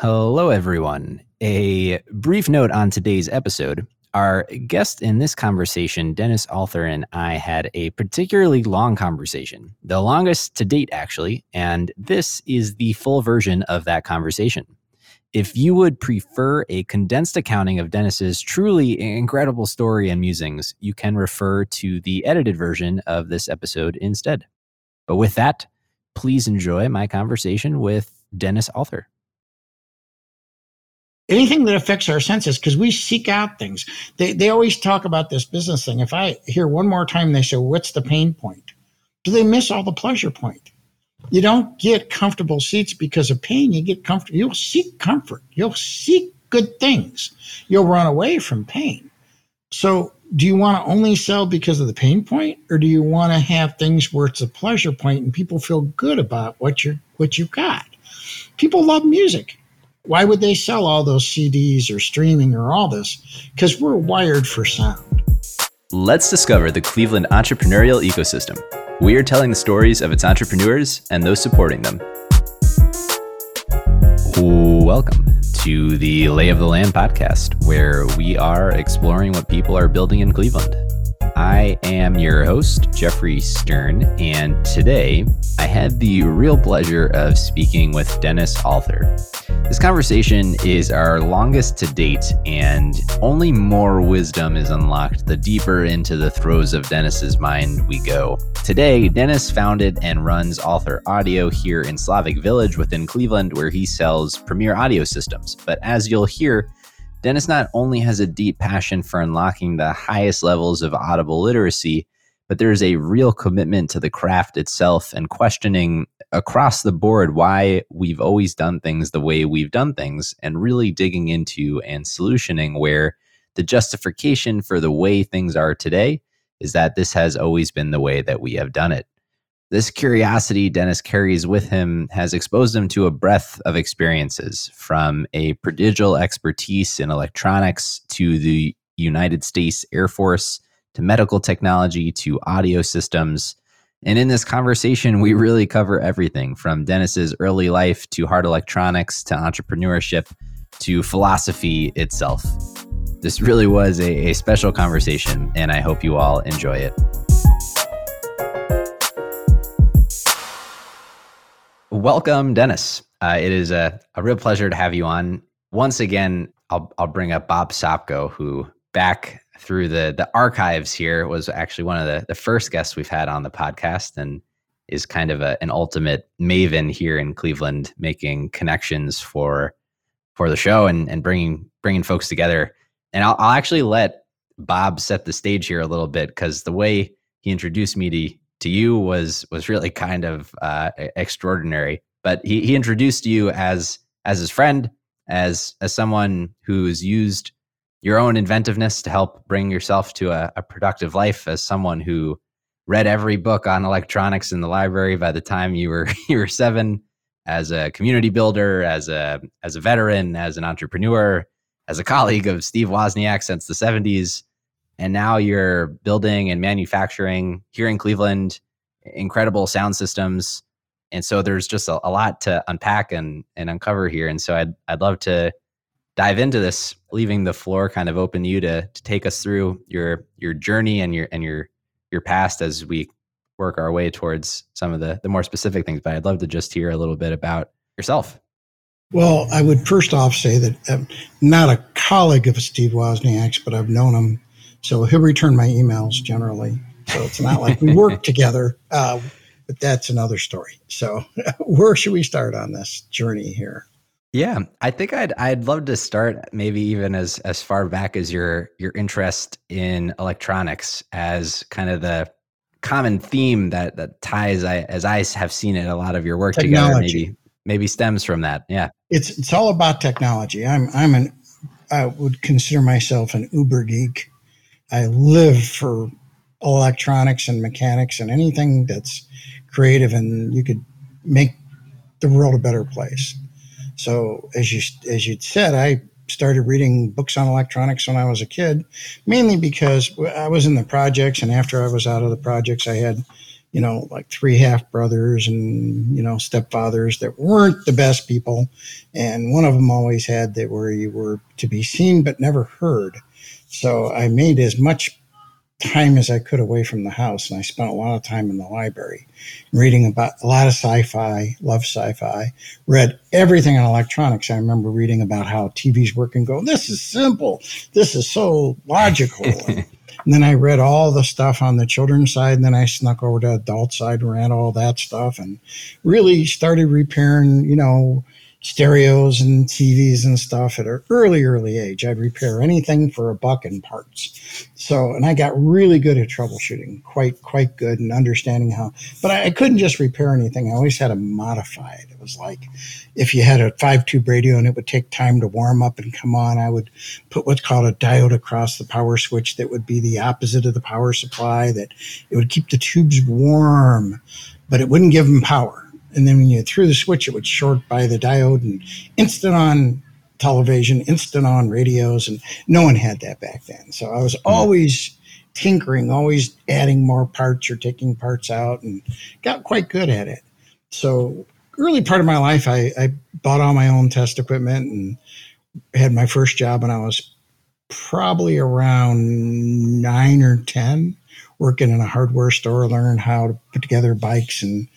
Hello, everyone. A brief note on today's episode. Our guest in this conversation, Dennis Althor, and I had a particularly long conversation, the longest to date, actually, and this is the full version of that conversation. If you would prefer a condensed accounting of Dennis's truly incredible story and musings, you can refer to the edited version of this episode instead. But with that, please enjoy my conversation with Dennis Althor. Anything that affects our senses, because we seek out things. They always talk about this business thing. If I hear one more time, they say, what's the pain point? Do they miss all the pleasure point? You don't get comfortable seats because of pain. You get comfortable. You'll seek comfort. You'll seek good things. You'll run away from pain. So do you want to only sell because of the pain point, or do you want to have things where it's a pleasure point and people feel good about what you've got? People love music. Why would they sell all those CDs or streaming or all this? Because we're wired for sound. Let's discover the Cleveland entrepreneurial ecosystem. We are telling the stories of its entrepreneurs and those supporting them. Welcome to the Lay of the Land podcast, where we are exploring what people are building in Cleveland. I am your host, Jeffrey Stern, and today I had the real pleasure of speaking with Dennis Althor. This conversation is our longest to date, and only more wisdom is unlocked the deeper into the throes of Dennis's mind we go. Today, Dennis founded and runs Althar Audio here in Slavic Village within Cleveland, where he sells premier audio systems. But as you'll hear, Dennis not only has a deep passion for unlocking the highest levels of audible literacy, but there is a real commitment to the craft itself and questioning across the board why we've always done things the way we've done things, and really digging into and solutioning where the justification for the way things are today is that this has always been the way that we have done it. This curiosity Dennis carries with him has exposed him to a breadth of experiences, from a prodigal expertise in electronics to the United States Air Force, to medical technology, to audio systems. And in this conversation, we really cover everything from Dennis's early life to hard electronics, to entrepreneurship, to philosophy itself. This really was a special conversation, and I hope you all enjoy it. Welcome, Dennis. It is a real pleasure to have you on. Once again, I'll bring up Bob Sopko, who back through the archives here was actually one of the first guests we've had on the podcast, and is kind of an ultimate maven here in Cleveland, making connections for the show and bringing folks together. And I'll actually let Bob set the stage here a little bit, because the way he introduced me to you was really kind of extraordinary. But he introduced you as his friend, as someone who's used your own inventiveness to help bring yourself to a productive life, as someone who read every book on electronics in the library by the time you were seven, as a community builder, as a veteran, as an entrepreneur, as a colleague of Steve Wozniak since the 70s. And now you're building and manufacturing here in Cleveland incredible sound systems. And so there's just a lot to unpack and uncover here. And so I'd love to dive into this, leaving the floor kind of open to you to take us through your journey and your past as we work our way towards some of the more specific things. But I'd love to just hear a little bit about yourself. Well, I would first off say that I'm not a colleague of Steve Wozniak's, but I've known him. So he'll return my emails generally. So it's not like we work together, but that's another story. So where should we start on this journey here? Yeah, I think I'd love to start maybe even as far back as your interest in electronics, as kind of the common theme that ties, as I have seen it, a lot of your work technology together, maybe stems from that. Yeah, it's all about technology. I would consider myself an uber geek. I live for electronics and mechanics and anything that's creative, and you could make the world a better place. So as you'd said, I started reading books on electronics when I was a kid, mainly because I was in the projects, and after I was out of the projects, I had you know, like three half brothers and, you know, stepfathers that weren't the best people. And one of them always had that where you were to be seen but never heard. So I made as much time as I could away from the house. And I spent a lot of time in the library reading about a lot of sci-fi, love sci-fi, read everything on electronics. I remember reading about how TVs work and go, this is simple. This is so logical. And then I read all the stuff on the children's side, and then I snuck over to adult side and ran all that stuff and really started repairing, you know, stereos and TVs and stuff at an early age. I'd repair anything for a buck in parts. So, and I got really good at troubleshooting, quite good, and understanding how, but I couldn't just repair anything. I always had to modify it. It was like if you had a 5-tube radio and it would take time to warm up and come on, I would put what's called a diode across the power switch that would be the opposite of the power supply, that it would keep the tubes warm, but it wouldn't give them power. And then when you threw the switch, it would short by the diode, and instant on television, instant on radios. And no one had that back then. So I was always tinkering, always adding more parts or taking parts out, and got quite good at it. So early part of my life, I bought all my own test equipment and had my first job when I was probably around 9 or 10, working in a hardware store, learning how to put together bikes and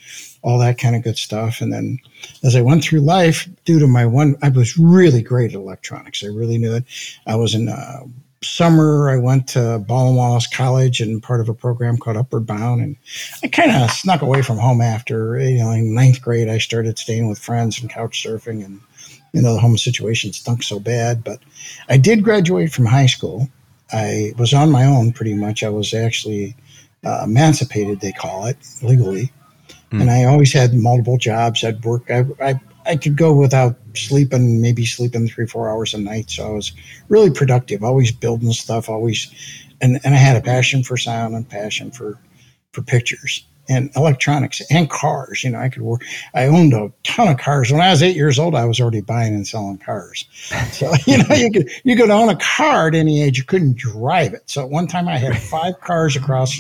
all that kind of good stuff. And then as I went through life, due to my one, I was really great at electronics. I really knew it. I was in summer, I went to Ball and Wallace College and part of a program called Upward Bound. And I kind of snuck away from home after, you know, in 9th grade, I started staying with friends and couch surfing, and, you know, the home situation stunk so bad. But I did graduate from high school. I was on my own pretty much. I was actually emancipated, they call it, legally. And I always had multiple jobs. I'd work. I could go without sleeping, maybe sleeping 3-4 hours a night. So I was really productive, always building stuff, always. And I had a passion for sound and passion for pictures and electronics and cars. You know, I could work. I owned a ton of cars. When I was 8 years old, I was already buying and selling cars. So, you know, you could own a car at any age. You couldn't drive it. So at one time I had 5 cars across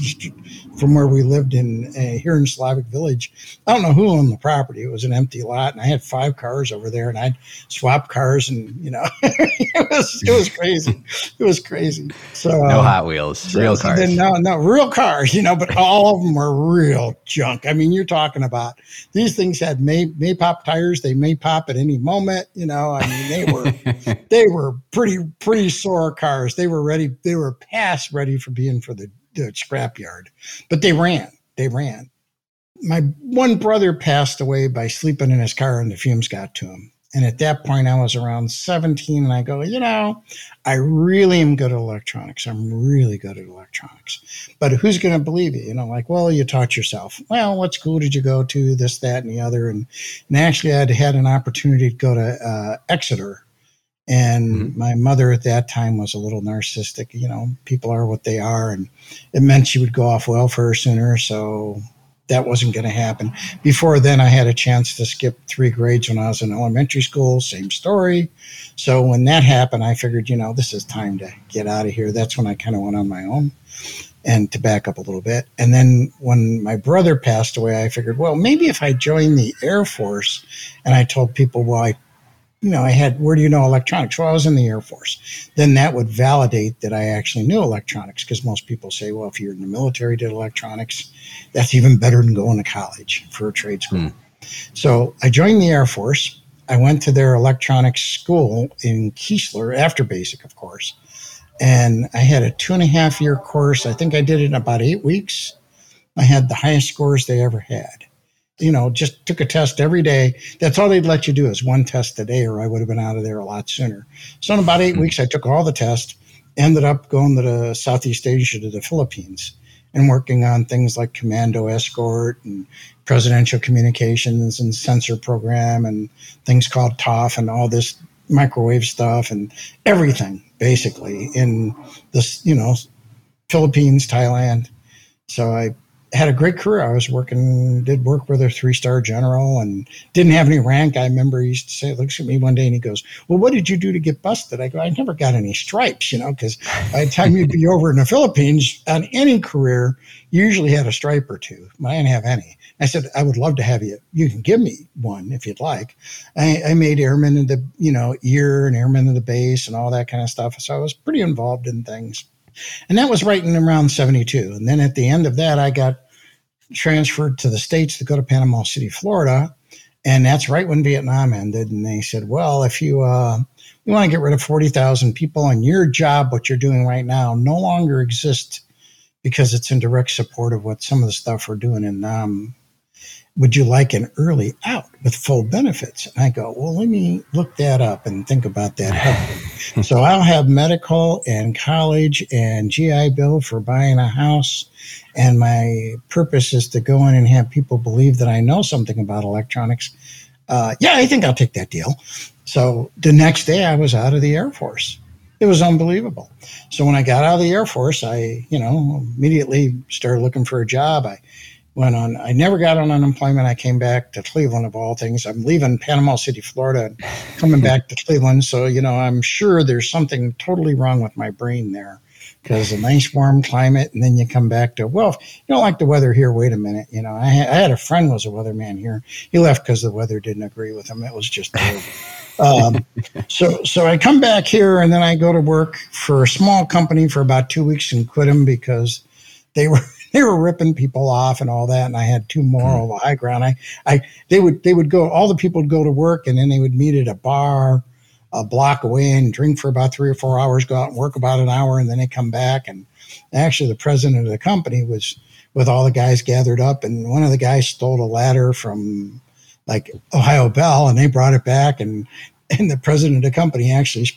from where we lived here in Slavic Village. I don't know who owned the property. It was an empty lot, and I had 5 cars over there, and I'd swap cars, and, you know, it was crazy. It was crazy. So no Hot Wheels, real cars. No, real cars, you know, but all of them were real junk. I mean, you're talking about these things had may pop tires. They may pop at any moment. You know, I mean, they were pretty sore cars. They were ready. They were past ready for being for the scrapyard, but they ran. My one brother passed away by sleeping in his car, and the fumes got to him. And at that point, I was around 17, and I go, you know, I really am good at electronics. I'm really good at electronics. But who's going to believe you? You know, like, well, you taught yourself. Well, what school did you go to? This, that, and the other. And actually, I'd had an opportunity to go to Exeter. And my mother at that time was a little narcissistic. You know, people are what they are. And it meant she would go off welfare sooner. So that wasn't going to happen. Before then, I had a chance to skip 3 grades when I was in elementary school, same story. So when that happened, I figured, you know, this is time to get out of here. That's when I kind of went on my own, and to back up a little bit. And then when my brother passed away, I figured, well, maybe if I joined the Air Force, and I told people, well, I had, where do you know electronics? Well, I was in the Air Force. Then that would validate that I actually knew electronics, because most people say, well, if you're in the military, did electronics, that's even better than going to college for a trade school. So I joined the Air Force. I went to their electronics school in Keesler, after basic, of course. And I had a 2.5-year course. I think I did it in about 8 weeks. I had the highest scores they ever had. You know, just took a test every day. That's all they'd let you do is one test a day, or I would have been out of there a lot sooner. So in about 8 weeks, I took all the tests, ended up going to the Southeast Asia, to the Philippines, and working on things like commando escort and presidential communications and sensor program and things called TOF and all this microwave stuff and everything, basically, in the Philippines, Thailand. So I had a great career. I was working, did work with a 3-star general and didn't have any rank. I remember he used to say, looks at me one day and he goes, well, what did you do to get busted? I go, I never got any stripes, you know, because by the time you'd be over in the Philippines on any career, you usually had a stripe or two. I didn't have any. I said, I would love to have you. You can give me one if you'd like. I made airmen in the, you know, year and airmen in the base and all that kind of stuff. So I was pretty involved in things. And that was right in around 72. And then at the end of that, I got transferred to the States to go to Panama City, Florida. And that's right when Vietnam ended. And they said, well, if you you want to get rid of 40,000 people and your job, what you're doing right now, no longer exists because it's in direct support of what some of the stuff we're doing in would you like an early out with full benefits? And I go, well, let me look that up and think about that. So I'll have medical and college and GI Bill for buying a house. And my purpose is to go in and have people believe that I know something about electronics. Yeah, I think I'll take that deal. So the next day I was out of the Air Force. It was unbelievable. So when I got out of the Air Force, I, you know, immediately started looking for a job. Went on. I never got on unemployment. I came back to Cleveland, of all things. I'm leaving Panama City, Florida, and coming back to Cleveland. So, you know, I'm sure there's something totally wrong with my brain there because a nice warm climate. And then you come back to, well, if you don't like the weather here, wait a minute. You know, I had a friend who was a weatherman here. He left because the weather didn't agree with him. It was just terrible. So I come back here and then I go to work for a small company for about 2 weeks and quit them because they were ripping people off and all that. And I had too moral high ground. They would go, all the people would go to work and then they would meet at a bar a block away and drink for about 3 or 4 hours, go out and work about an hour. And then they come back. And actually the president of the company was with all the guys gathered up. And one of the guys stole a ladder from like Ohio Bell and they brought it back. And the president of the company actually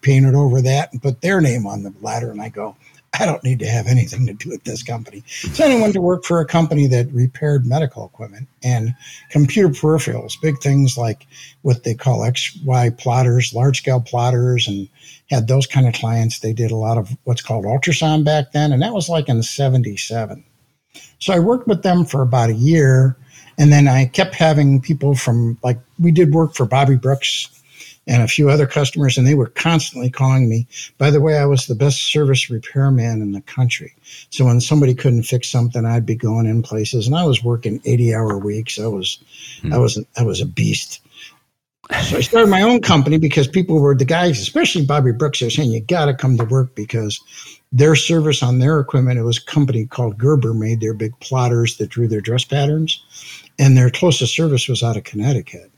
painted over that and put their name on the ladder. And I go, I don't need to have anything to do with this company. So I went to work for a company that repaired medical equipment and computer peripherals, big things like what they call XY plotters, large-scale plotters, and had those kind of clients. They did a lot of what's called ultrasound back then, and that was like in 77. So I worked with them for about a year, and then I kept having people from, like, we did work for Bobby Brooks and a few other customers, and they were constantly calling me. By the way, I was the best service repairman in the country. So when somebody couldn't fix something, I'd be going in places, and I was working 80-hour weeks. I was a beast. So I started my own company because people were, the guys, especially Bobby Brooks, are saying, you got to come to work because their service on their equipment, it was a company called Gerber, made their big plotters that drew their dress patterns, and their closest service was out of Connecticut,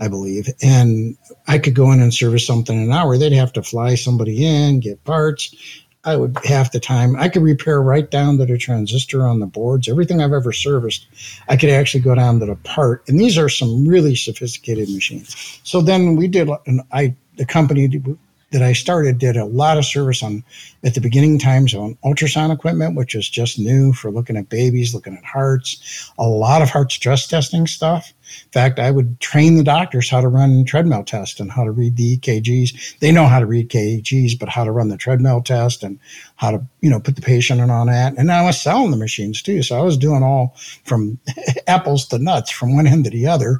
I believe. And I could go in and service something in an hour. They'd have to fly somebody in, get parts. I would, half the time, I could repair right down to the transistor on the boards. Everything I've ever serviced, I could actually go down to the part. And these are some really sophisticated machines. So then we did, and the company that I started did a lot of service on, at the beginning times, on ultrasound equipment, which was just new for looking at babies, looking at hearts, a lot of heart stress testing stuff. In fact, I would train the doctors how to run treadmill tests and how to read the EKGs. They know how to read EKGs, but how to run the treadmill test and how to, you know, put the patient in on that. And I was selling the machines too. So I was doing all from apples to nuts from one end to the other.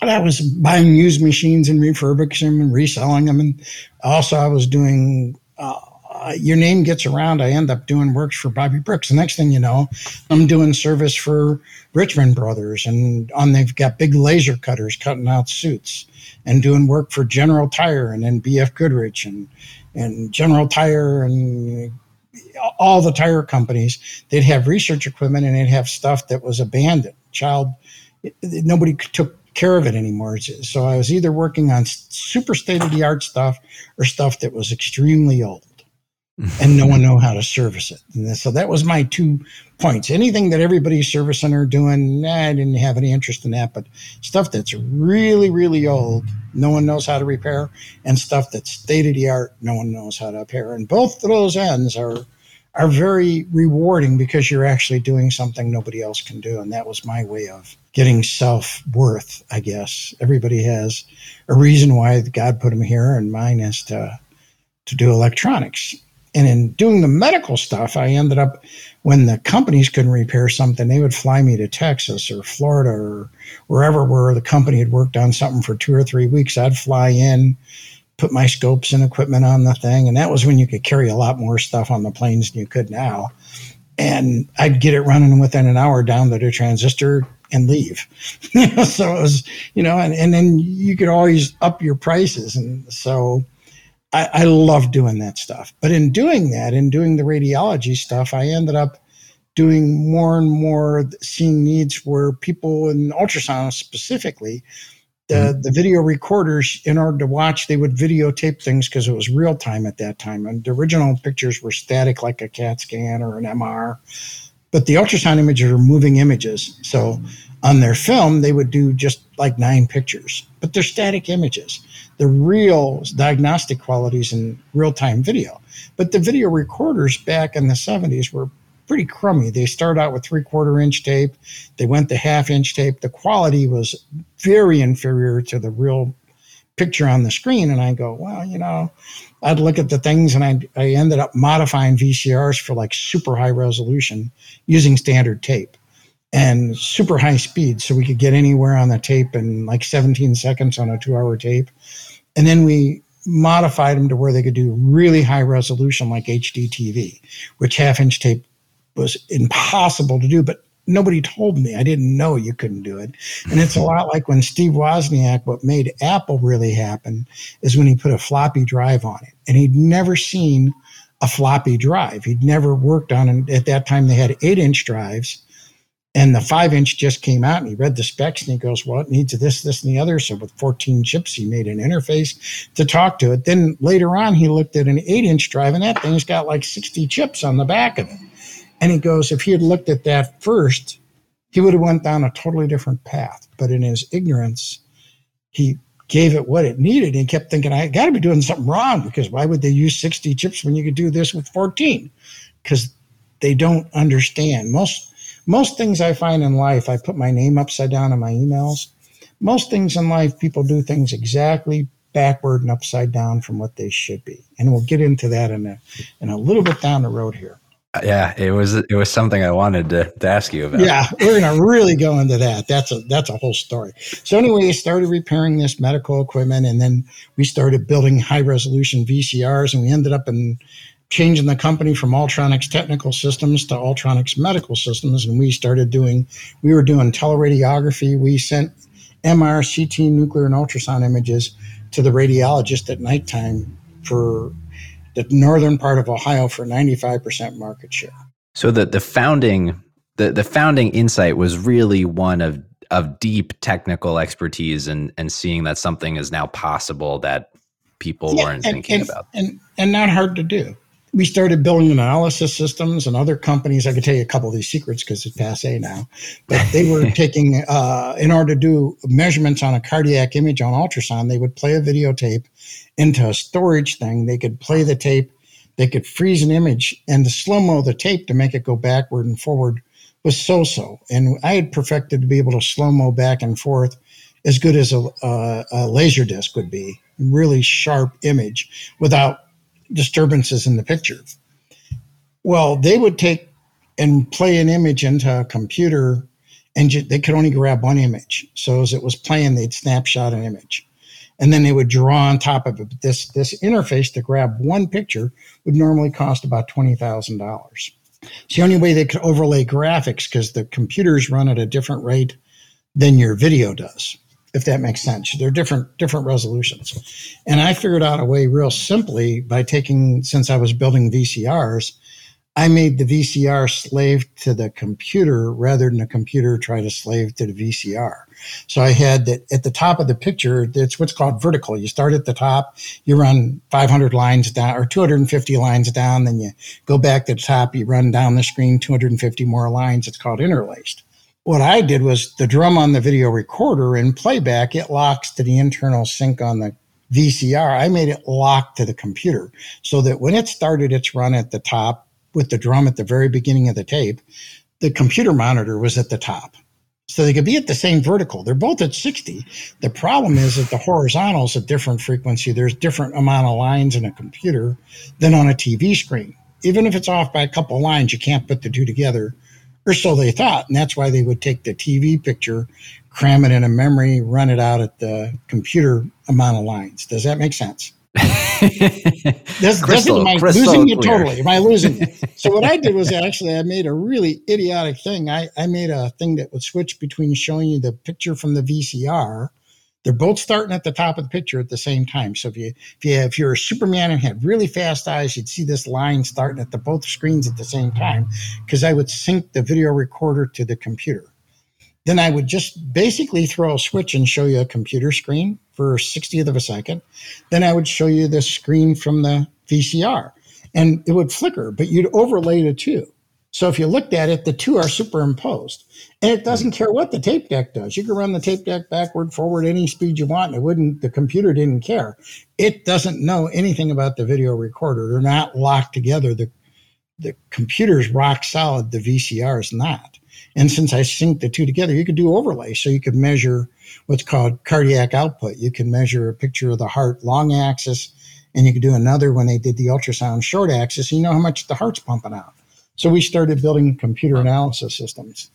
But I was buying used machines and refurbishing them and reselling them. And also I was doing, your name gets around. I end up doing works for Bobby Brooks. The next thing you know, I'm doing service for Richmond Brothers, and on they've got big laser cutters cutting out suits, and doing work for General Tire and then BF Goodrich and General Tire and all the tire companies. They'd have research equipment and they'd have stuff that was abandoned. Nobody took care of it anymore. So I was either working on super state-of-the-art stuff or stuff that was extremely old. And no one knew how to service it. And so that was my 2 points. Anything that everybody's servicing or doing, I didn't have any interest in that. But stuff that's really, really old, no one knows how to repair. And stuff that's state-of-the-art, no one knows how to repair. And both of those ends are very rewarding because you're actually doing something nobody else can do. And that was my way of getting self-worth, I guess. Everybody has a reason why God put them here, and mine is to do electronics. And in doing the medical stuff, I ended up, when the companies couldn't repair something, they would fly me to Texas or Florida or wherever where the company had worked on something for 2 or 3 weeks. I'd fly in, put my scopes and equipment on the thing. And that was when you could carry a lot more stuff on the planes than you could now. And I'd get it running within an hour down to the transistor and leave. So it was, and then you could always up your prices. And so I love doing that stuff. But in doing that, in doing the radiology stuff, I ended up doing more and more, seeing needs where people in ultrasound specifically, the video recorders, in order to watch, they would videotape things because it was real time at that time. And the original pictures were static, like a CAT scan or an MR. But the ultrasound images are moving images. So on their film, they would do just like 9 pictures, but they're static images. The real diagnostic qualities in real-time video. But the video recorders back in the 70s were pretty crummy. They started out with 3/4-inch tape. They went to 1/2-inch tape. The quality was very inferior to the real picture on the screen. And I go, well, I'd look at the things, and I ended up modifying VCRs for like super high resolution using standard tape and super high speed. So we could get anywhere on the tape in like 17 seconds on a 2-hour tape. And then we modified them to where they could do really high resolution, like HD TV, which 1/2-inch tape was impossible to do, but nobody told me. I didn't know you couldn't do it. And it's a lot like when Steve Wozniak, what made Apple really happen is when he put a floppy drive on it. And he'd never seen a floppy drive. He'd never worked on it. At that time, they had 8-inch drives, and the 5-inch just came out, and he read the specs, and he goes, well, it needs this, this, and the other. So with 14 chips, he made an interface to talk to it. Then later on, he looked at an 8-inch drive, and that thing's got like 60 chips on the back of it. And he goes, if he had looked at that first, he would have went down a totally different path. But in his ignorance, he gave it what it needed. And kept thinking, I got to be doing something wrong, because why would they use 60 chips when you could do this with 14? Because they don't understand. Most things I find in life, I put my name upside down in my emails. Most things in life, people do things exactly backward and upside down from what they should be. And we'll get into that in a little bit down the road here. Yeah, it was something I wanted to ask you about. Yeah, we're going to really go into that. That's a whole story. So anyway, we started repairing this medical equipment, and then we started building high-resolution VCRs, and we ended up in changing the company from Altronics Technical Systems to Altronics Medical Systems, and we were doing teleradiography. We sent MR, CT, nuclear, and ultrasound images to the radiologist at nighttime for the northern part of Ohio for 95% market share. So the founding insight was really one of deep technical expertise and seeing that something is now possible that people weren't thinking about. And not hard to do. We started building analysis systems, and other companies, I could tell you a couple of these secrets because it's passé now, but they were taking, in order to do measurements on a cardiac image on ultrasound, they would play a videotape into a storage thing. They could play the tape, they could freeze an image, and the slow-mo the tape to make it go backward and forward was so-so. And I had perfected to be able to slow-mo back and forth as good as a LaserDisc would be, really sharp image without disturbances in the picture. Well, they would take and play an image into a computer, and they could only grab one image. So as it was playing, they'd snapshot an image, and then they would draw on top of it. But this interface to grab one picture would normally cost about $20,000. It's the only way they could overlay graphics, because the computers run at a different rate than your video does, if that makes sense. They're different resolutions. And I figured out a way real simply by since I was building VCRs, I made the VCR slave to the computer rather than the computer try to slave to the VCR. So I had that at the top of the picture, it's what's called vertical. You start at the top, you run 500 lines down or 250 lines down, then you go back to the top, you run down the screen 250 more lines. It's called interlaced. What I did was the drum on the video recorder in playback, it locks to the internal sync on the VCR. I made it lock to the computer so that when it started its run at the top with the drum at the very beginning of the tape, the computer monitor was at the top. So they could be at the same vertical. They're both at 60. The problem is that the horizontal is a different frequency. There's different amount of lines in a computer than on a TV screen. Even if it's off by a couple of lines, you can't put the two together, or so they thought. And that's why they would take the TV picture, cram it in a memory, run it out at the computer amount of lines. Does that make sense? Am I losing you totally? Am I losing you? So what I did was actually I made a really idiotic thing. I made a thing that would switch between showing you the picture from the VCR. They're both starting at the top of the picture at the same time. So if you're a Superman and had really fast eyes, you'd see this line starting at the both screens at the same time, because I would sync the video recorder to the computer. Then I would just basically throw a switch and show you a computer screen for 60th of a second. Then I would show you the screen from the VCR, and it would flicker, but you'd overlay the two. So if you looked at it, the two are superimposed, and it doesn't care what the tape deck does. You can run the tape deck backward, forward, any speed you want, and it wouldn't. The computer didn't care. It doesn't know anything about the video recorder. They're not locked together. The computer's rock solid. The VCR is not. And since I synced the two together, you could do overlay. So you could measure what's called cardiac output. You can measure a picture of the heart long axis, and you could do another when they did the ultrasound short axis. You know how much the heart's pumping out. So we started building computer analysis systems,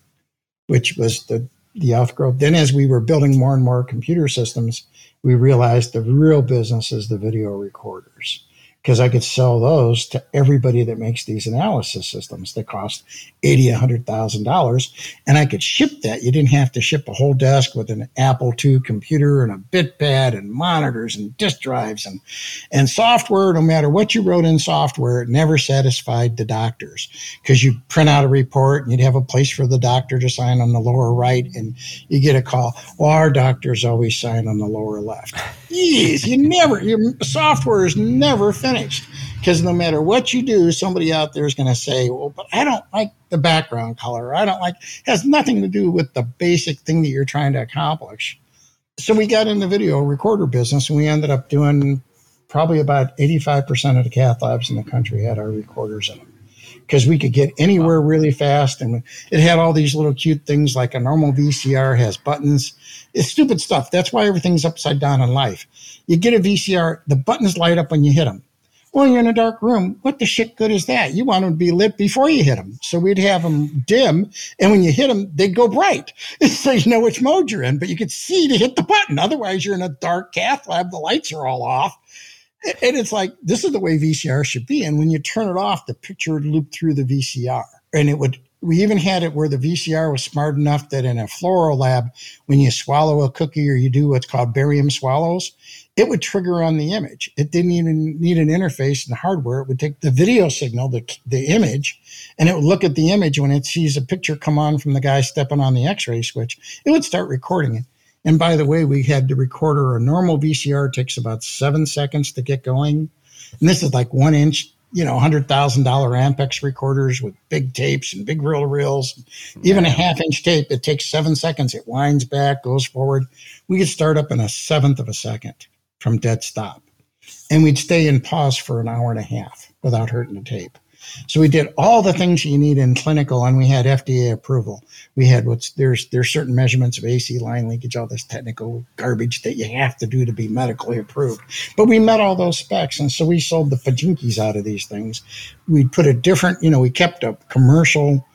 which was the outgrowth. Then as we were building more and more computer systems, we realized the real business is the video recorders, because I could sell those to everybody that makes these analysis systems that cost $80,000, $100,000. And I could ship that. You didn't have to ship a whole desk with an Apple II computer and a bit pad and monitors and disk drives and software. No matter what you wrote in software, it never satisfied the doctors, because you'd print out a report and you'd have a place for the doctor to sign on the lower right. And you get a call, well, our doctors always sign on the lower left. Jeez, your software is never finished. Because no matter what you do, somebody out there is going to say, well, but I don't like the background color. I don't like, it has nothing to do with the basic thing that you're trying to accomplish. So we got in the video recorder business, and we ended up doing probably about 85% of the cath labs in the country had our recorders in them, because we could get anywhere really fast. And it had all these little cute things, like a normal VCR has buttons. It's stupid stuff. That's why everything's upside down in life. You get a VCR, the buttons light up when you hit them. Well, you're in a dark room. What the shit good is that? You want them to be lit before you hit them. So we'd have them dim, and when you hit them, they'd go bright. So you know which mode you're in, but you could see to hit the button. Otherwise, you're in a dark cath lab. The lights are all off. And it's like, this is the way VCR should be. And when you turn it off, the picture would loop through the VCR. And it would. We even had it where the VCR was smart enough that in a fluoro lab, when you swallow a cookie or you do what's called barium swallows, it would trigger on the image. It didn't even need an interface in the hardware. It would take the video signal, the image, and it would look at the image. When it sees a picture come on from the guy stepping on the x-ray switch, it would start recording it. And by the way, we had the recorder. A normal VCR takes about 7 seconds to get going. And this is like 1-inch, $100,000 Ampex recorders with big tapes and big reel-to-reels. Even a half-inch tape, it takes 7 seconds. It winds back, goes forward. We could start up in a seventh of a second from dead stop. And we'd stay in pause for an hour and a half without hurting the tape. So we did all the things you need in clinical, and we had FDA approval. We had there's certain measurements of AC line leakage, all this technical garbage that you have to do to be medically approved. But we met all those specs, and so we sold the pajinkies out of these things. We put a different, we kept a commercial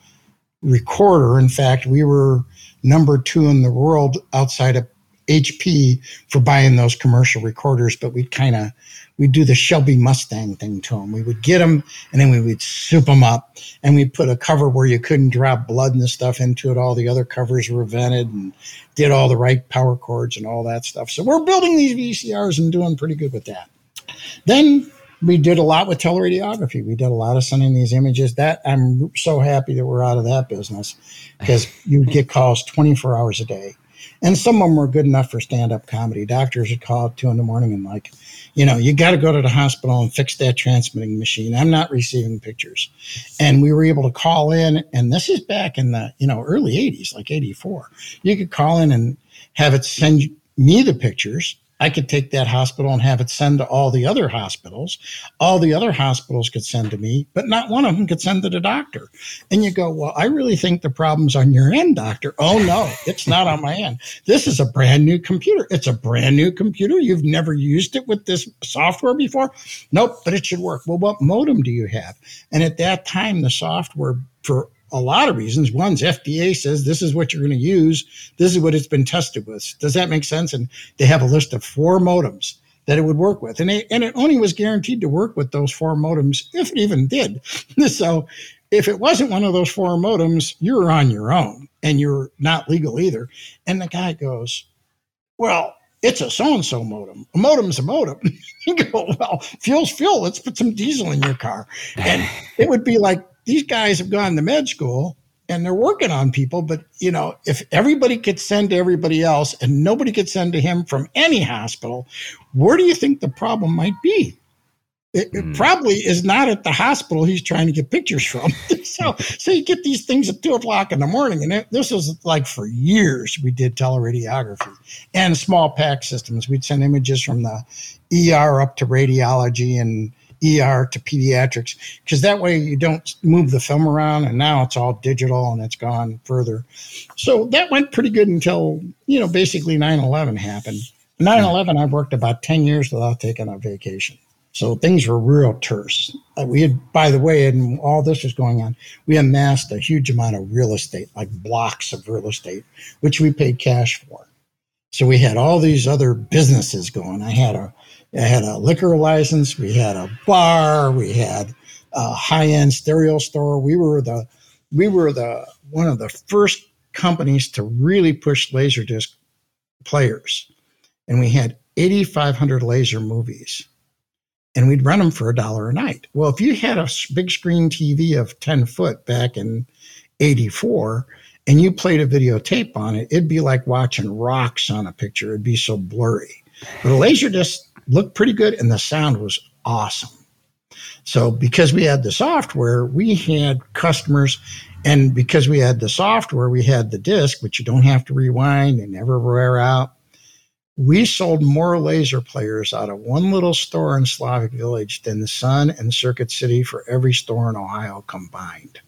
recorder. In fact, we were number 2 in the world outside of HP for buying those commercial recorders, but we'd do the Shelby Mustang thing to them. We would get them, and then we would soup them up, and we put a cover where you couldn't drop blood and stuff into it. All the other covers were vented and did all the right power cords and all that stuff. So we're building these VCRs and doing pretty good with that. Then we did a lot with teleradiography. We did a lot of sending these images. That I'm so happy that we're out of that business, because you'd get calls 24 hours a day. And some of them were good enough for stand-up comedy. Doctors would call at 2 a.m. and you got to go to the hospital and fix that transmitting machine. I'm not receiving pictures. And we were able to call in, and this is back in the, early 80s, like 84. You could call in and have it send me the pictures. I could take that hospital and have it send to all the other hospitals. All the other hospitals could send to me, but not one of them could send to the doctor. And you go, well, I really think the problem's on your end, doctor. Oh, no, it's not on my end. This is a brand new computer. It's a brand new computer. You've never used it with this software before? Nope, but it should work. Well, what modem do you have? And at that time, the software for a lot of reasons. One's FDA says this is what you're going to use. This is what it's been tested with. Does that make sense? And they have a list of 4 modems that it would work with. And it only was guaranteed to work with those 4 modems, if it even did. So if it wasn't one of those 4 modems, you're on your own and you're not legal either. And the guy goes, well, it's a so-and-so modem. A modem's a modem. You go, well, fuel's fuel. Let's put some diesel in your car. And it would be like, these guys have gone to med school and they're working on people, but you know, if everybody could send to everybody else and nobody could send to him from any hospital, where do you think the problem might be? It probably is not at the hospital he's trying to get pictures from. So you get these things at 2:00 in the morning, and this was like for years we did teleradiography and small pack systems. We'd send images from the ER up to radiology and ER to pediatrics, because that way you don't move the film around, and now it's all digital and it's gone further. So that went pretty good until, you know, basically 9/11 happened. 9/11, I worked about 10 years without taking a vacation. So things were real terse. We had, by the way, and all this was going on, we amassed a huge amount of real estate, like blocks of real estate, which we paid cash for. So we had all these other businesses going. I had a liquor license. We had a bar. We had a high-end stereo store. We were one of the first companies to really push LaserDisc players, and we had 8,500 laser movies, and we'd rent them for $1 a night. Well, if you had a big screen TV of 10-foot back in '84. And you played a videotape on it, it'd be like watching rocks on a picture. It'd be so blurry. But a LaserDisc looked pretty good, and the sound was awesome. So because we had the software, we had customers, and because we had the software, we had the disc, which you don't have to rewind and never wear out. We sold more laser players out of one little store in Slavic Village than the Sun and Circuit City for every store in Ohio combined.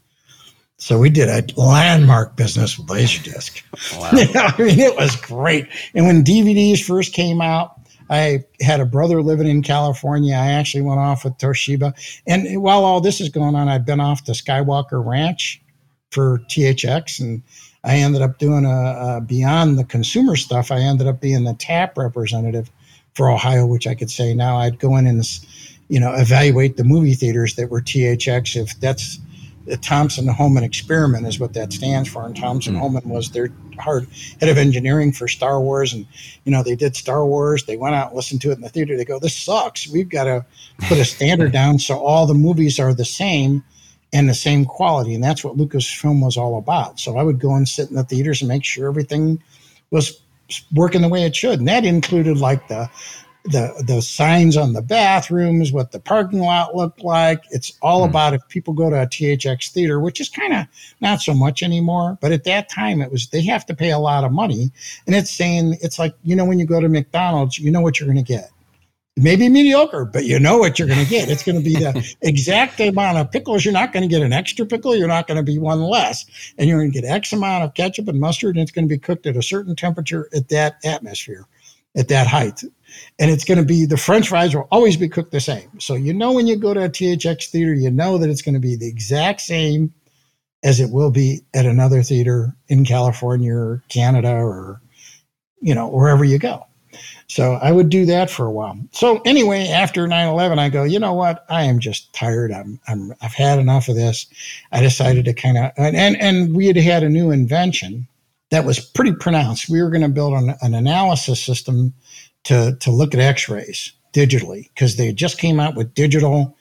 So we did a landmark business with LaserDisc. Wow. I mean, it was great. And when DVDs first came out, I had a brother living in California. I actually went off with Toshiba. And while all this is going on, I've been off to Skywalker Ranch for THX. And I ended up doing beyond the consumer stuff, I ended up being the TAP representative for Ohio, which I could say now I'd go in and, you know, evaluate the movie theaters that were THX. If that's the Thompson-Homan experiment is what that stands for. And Thompson-Homan was their head of engineering for Star Wars. And, you know, they did Star Wars. They went out and listened to it in the theater. They go, this sucks. We've got to put a standard down so all the movies are the same and the same quality. And that's what Lucasfilm was all about. So I would go and sit in the theaters and make sure everything was working the way it should. And that included like the signs on the bathrooms, what the parking lot looked like. It's all about if people go to a THX theater, which is kind of not so much anymore. But at that time, it was they have to pay a lot of money. And it's saying, it's like, you know, when you go to McDonald's, you know what you're going to get. It may be mediocre, but you know what you're going to get. It's going to be the exact amount of pickles. You're not going to get an extra pickle. You're not going to be one less. And you're going to get X amount of ketchup and mustard, and it's going to be cooked at a certain temperature at that atmosphere, at that height. And it's going to be the French fries will always be cooked the same. So, you know, when you go to a THX theater, you know that it's going to be the exact same as it will be at another theater in California or Canada or, you know, wherever you go. So I would do that for a while. So anyway, after 9/11, I go, you know what? I am just tired. I've had enough of this. I decided to kind of, and we had a new invention that was pretty pronounced. We were going to build an analysis system to look at x-rays digitally, because they just came out with digital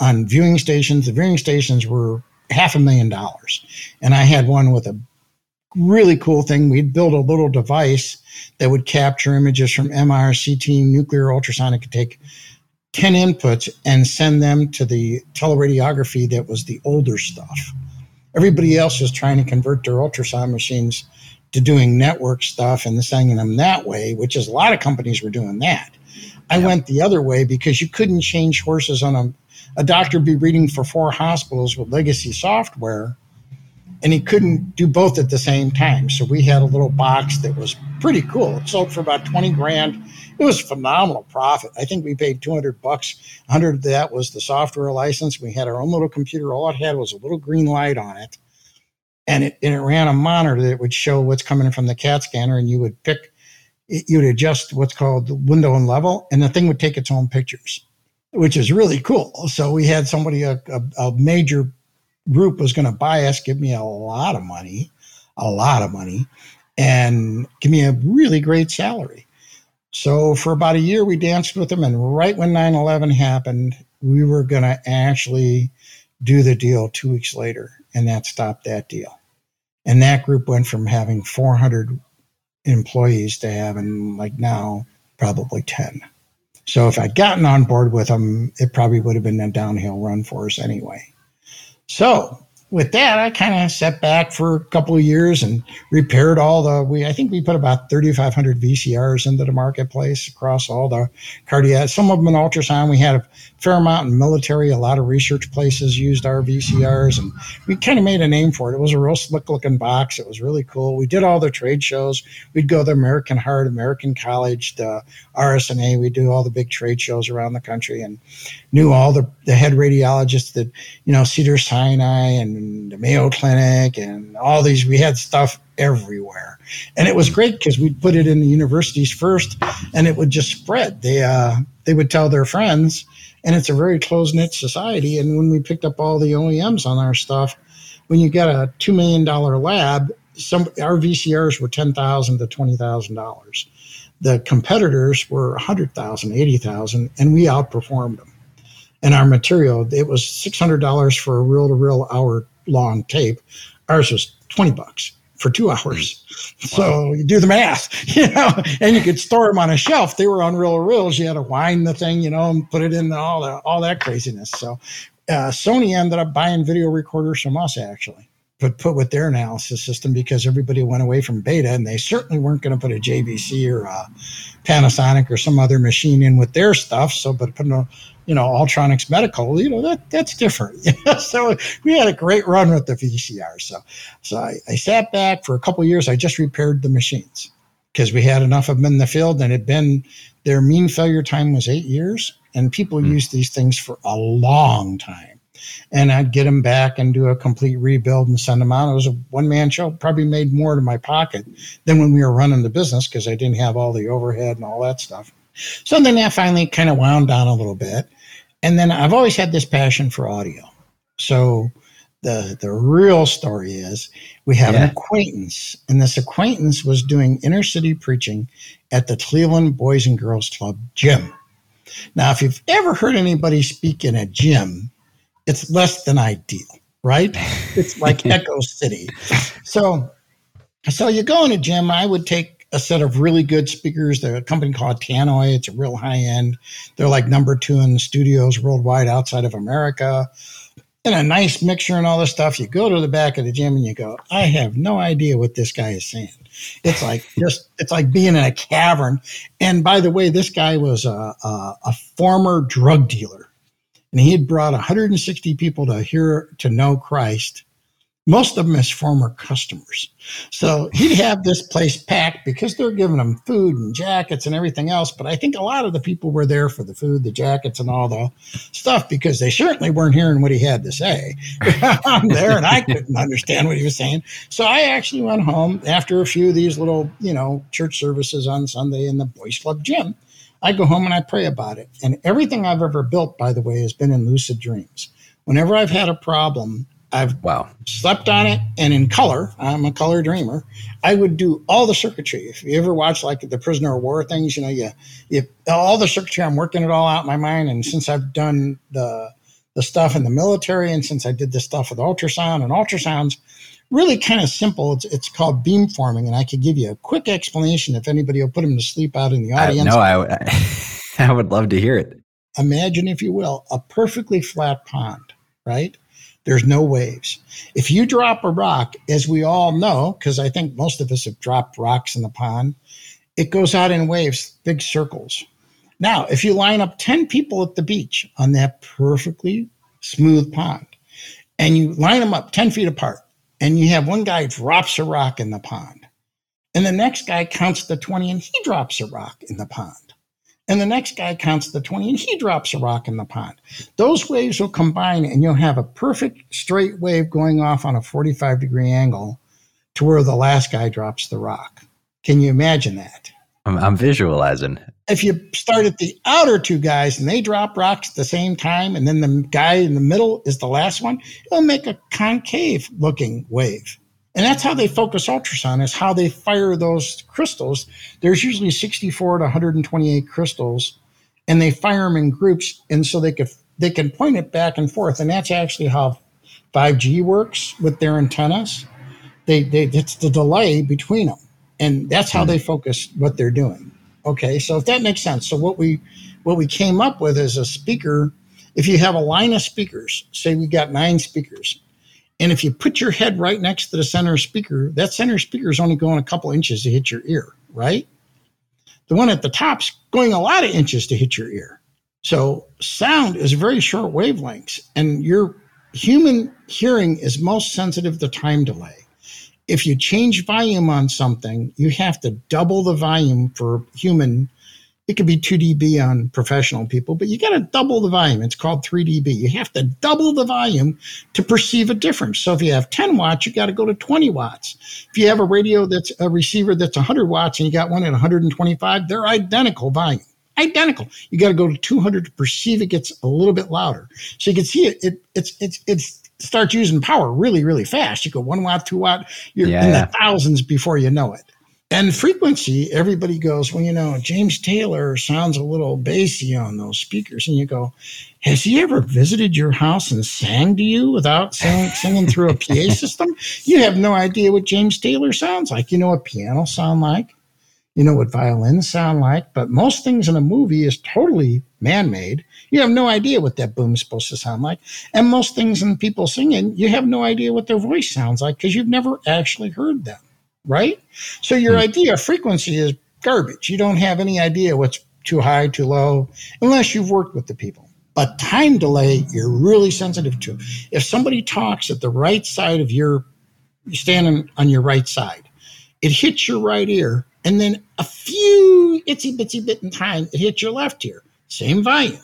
on viewing stations. The viewing stations were $500,000. And I had one with a really cool thing. We'd build a little device that would capture images from MR, CT, nuclear, ultrasonic, could take 10 inputs and send them to the teleradiography that was the older stuff. Everybody else was trying to convert their ultrasound machines to doing network stuff and selling them that way, which is a lot of companies were doing that. I went the other way because you couldn't change horses on a doctor be reading for four hospitals with legacy software, and he couldn't do both at the same time. So we had a little box that was pretty cool. It sold for about $20,000. It was a phenomenal profit. I think we paid $200. 100 of that was the software license. We had our own little computer. All it had was a little green light on it. And it ran a monitor that would show what's coming from the CAT scanner, and you would pick, you'd adjust what's called the window and level, and the thing would take its own pictures, which is really cool. So we had somebody, a major group was going to buy us, give me a lot of money, and give me a really great salary. So for about a year, we danced with them, and right when 9/11 happened, we were going to actually do the deal 2 weeks later, and that stopped that deal. And that group went from having 400 employees to having, like now, probably 10. So if I'd gotten on board with them, it probably would have been a downhill run for us anyway. So with that, I kind of sat back for a couple of years and repaired all the, I think we put about 3,500 VCRs into the marketplace across all the cardiac, some of them in ultrasound. We had a fair amount in military. A lot of research places used our VCRs, and we kind of made a name for it. It was a real slick looking box. It was really cool. We did all the trade shows. We'd go to American Heart, American College, the RSNA. We'd do all the big trade shows around the country, and knew all the head radiologists that, Cedars-Sinai and the Mayo Clinic and all these. We had stuff everywhere. And it was great because we'd put it in the universities first, and it would just spread. They would tell their friends, and it's a very close-knit society. And when we picked up all the OEMs on our stuff, when you got a $2 million lab, our VCRs were $10,000 to $20,000. The competitors were $100,000, $80,000, and we outperformed them. And our material, it was $600 for a reel-to-reel hour-long tape. Ours was $20 for 2 hours. Wow. So you do the math, and you could store them on a shelf. They were on reel-to-reels. You had to wind the thing, and put it in all that craziness. So Sony ended up buying video recorders from us, actually, but put with their analysis system, because everybody went away from beta, and they certainly weren't going to put a JVC or a Panasonic or some other machine in with their stuff. So, but putting a Altronics Medical, that's different. So we had a great run with the VCR. So I sat back for a couple of years. I just repaired the machines because we had enough of them in the field, and their mean failure time was 8 years, and people used these things for a long time. And I'd get them back and do a complete rebuild and send them out. It was a one-man show. Probably made more to my pocket than when we were running the business because I didn't have all the overhead and all that stuff. So then that finally kind of wound down a little bit. And then I've always had this passion for audio. So the real story is we have an acquaintance. And this acquaintance was doing inner city preaching at the Cleveland Boys and Girls Club gym. Now, if you've ever heard anybody speak in a gym, it's less than ideal, right? It's like Echo City. So you go in a gym, I would take a set of really good speakers. They're a company called Tannoy. It's a real high end. They're like number 2 in studios worldwide outside of America, and a nice mixer and all this stuff. You go to the back of the gym and you go, I have no idea what this guy is saying. It's like it's like being in a cavern. And by the way, this guy was a former drug dealer, and he had brought 160 people to know Christ. Most of them as former customers. So he'd have this place packed because they're giving them food and jackets and everything else. But I think a lot of the people were there for the food, the jackets, and all the stuff because they certainly weren't hearing what he had to say. I'm there, and I couldn't understand what he was saying. So I actually went home after a few of these little, church services on Sunday in the Boys Club gym. I go home and I pray about it. And everything I've ever built, by the way, has been in lucid dreams. Whenever I've had a problem, I've slept on it, and in color, I'm a color dreamer, I would do all the circuitry. If you ever watch like the Prisoner of War things, all the circuitry, I'm working it all out in my mind. And since I've done the stuff in the military, and since I did the stuff with ultrasound, and ultrasound's really kind of simple. It's called beamforming, and I could give you a quick explanation if anybody will put them to sleep out in the audience. I would love to hear it. Imagine, if you will, a perfectly flat pond, right? There's no waves. If you drop a rock, as we all know, because I think most of us have dropped rocks in the pond, it goes out in waves, big circles. Now, if you line up 10 people at the beach on that perfectly smooth pond, and you line them up 10 feet apart, and you have one guy drops a rock in the pond, and the next guy counts the 20 and he drops a rock in the pond, and the next guy counts the 20 and he drops a rock in the pond, those waves will combine and you'll have a perfect straight wave going off on a 45 degree angle to where the last guy drops the rock. Can you imagine that? I'm visualizing. If you start at the outer two guys and they drop rocks at the same time, and then the guy in the middle is the last one, it'll make a concave looking wave. And that's how they focus ultrasound, is how they fire those crystals. There's usually 64 to 128 crystals, and they fire them in groups. And so they can point it back and forth. And that's actually how 5G works with their antennas. It's the delay between them. And that's how they focus what they're doing. Okay, so if that makes sense. So what we came up with is a speaker. If you have a line of speakers, say we got 9 speakers, and if you put your head right next to the center speaker, that center speaker is only going a couple inches to hit your ear, right? The one at the top's going a lot of inches to hit your ear. So sound is very short wavelengths, and your human hearing is most sensitive to time delay. If you change volume on something, you have to double the volume for human. It could be 2 dB on professional people, but you got to double the volume. It's called 3 dB. You have to double the volume to perceive a difference. So if you have 10 watts, you got to go to 20 watts. If you have a radio that's a receiver that's 100 watts and you got one at 125, they're identical volume. Identical. You got to go to 200 to perceive it gets a little bit louder. So you can see it starts using power really, really fast. You go 1 watt, 2 watt, you're in the thousands before you know it. And frequency, everybody goes, well, James Taylor sounds a little bassy on those speakers. And you go, has he ever visited your house and sang to you without singing through a PA system? You have no idea what James Taylor sounds like. You know what piano sound like? You know what violins sound like, but most things in a movie is totally man-made. You have no idea what that boom's supposed to sound like. And most things in people singing, you have no idea what their voice sounds like because you've never actually heard them, right? So your idea of frequency is garbage. You don't have any idea what's too high, too low, unless you've worked with the people. But time delay, you're really sensitive to. If somebody talks at the right side of you're standing on your right side, it hits your right ear, and then a few itsy-bitsy bit in time, it hits your left ear. Same volume.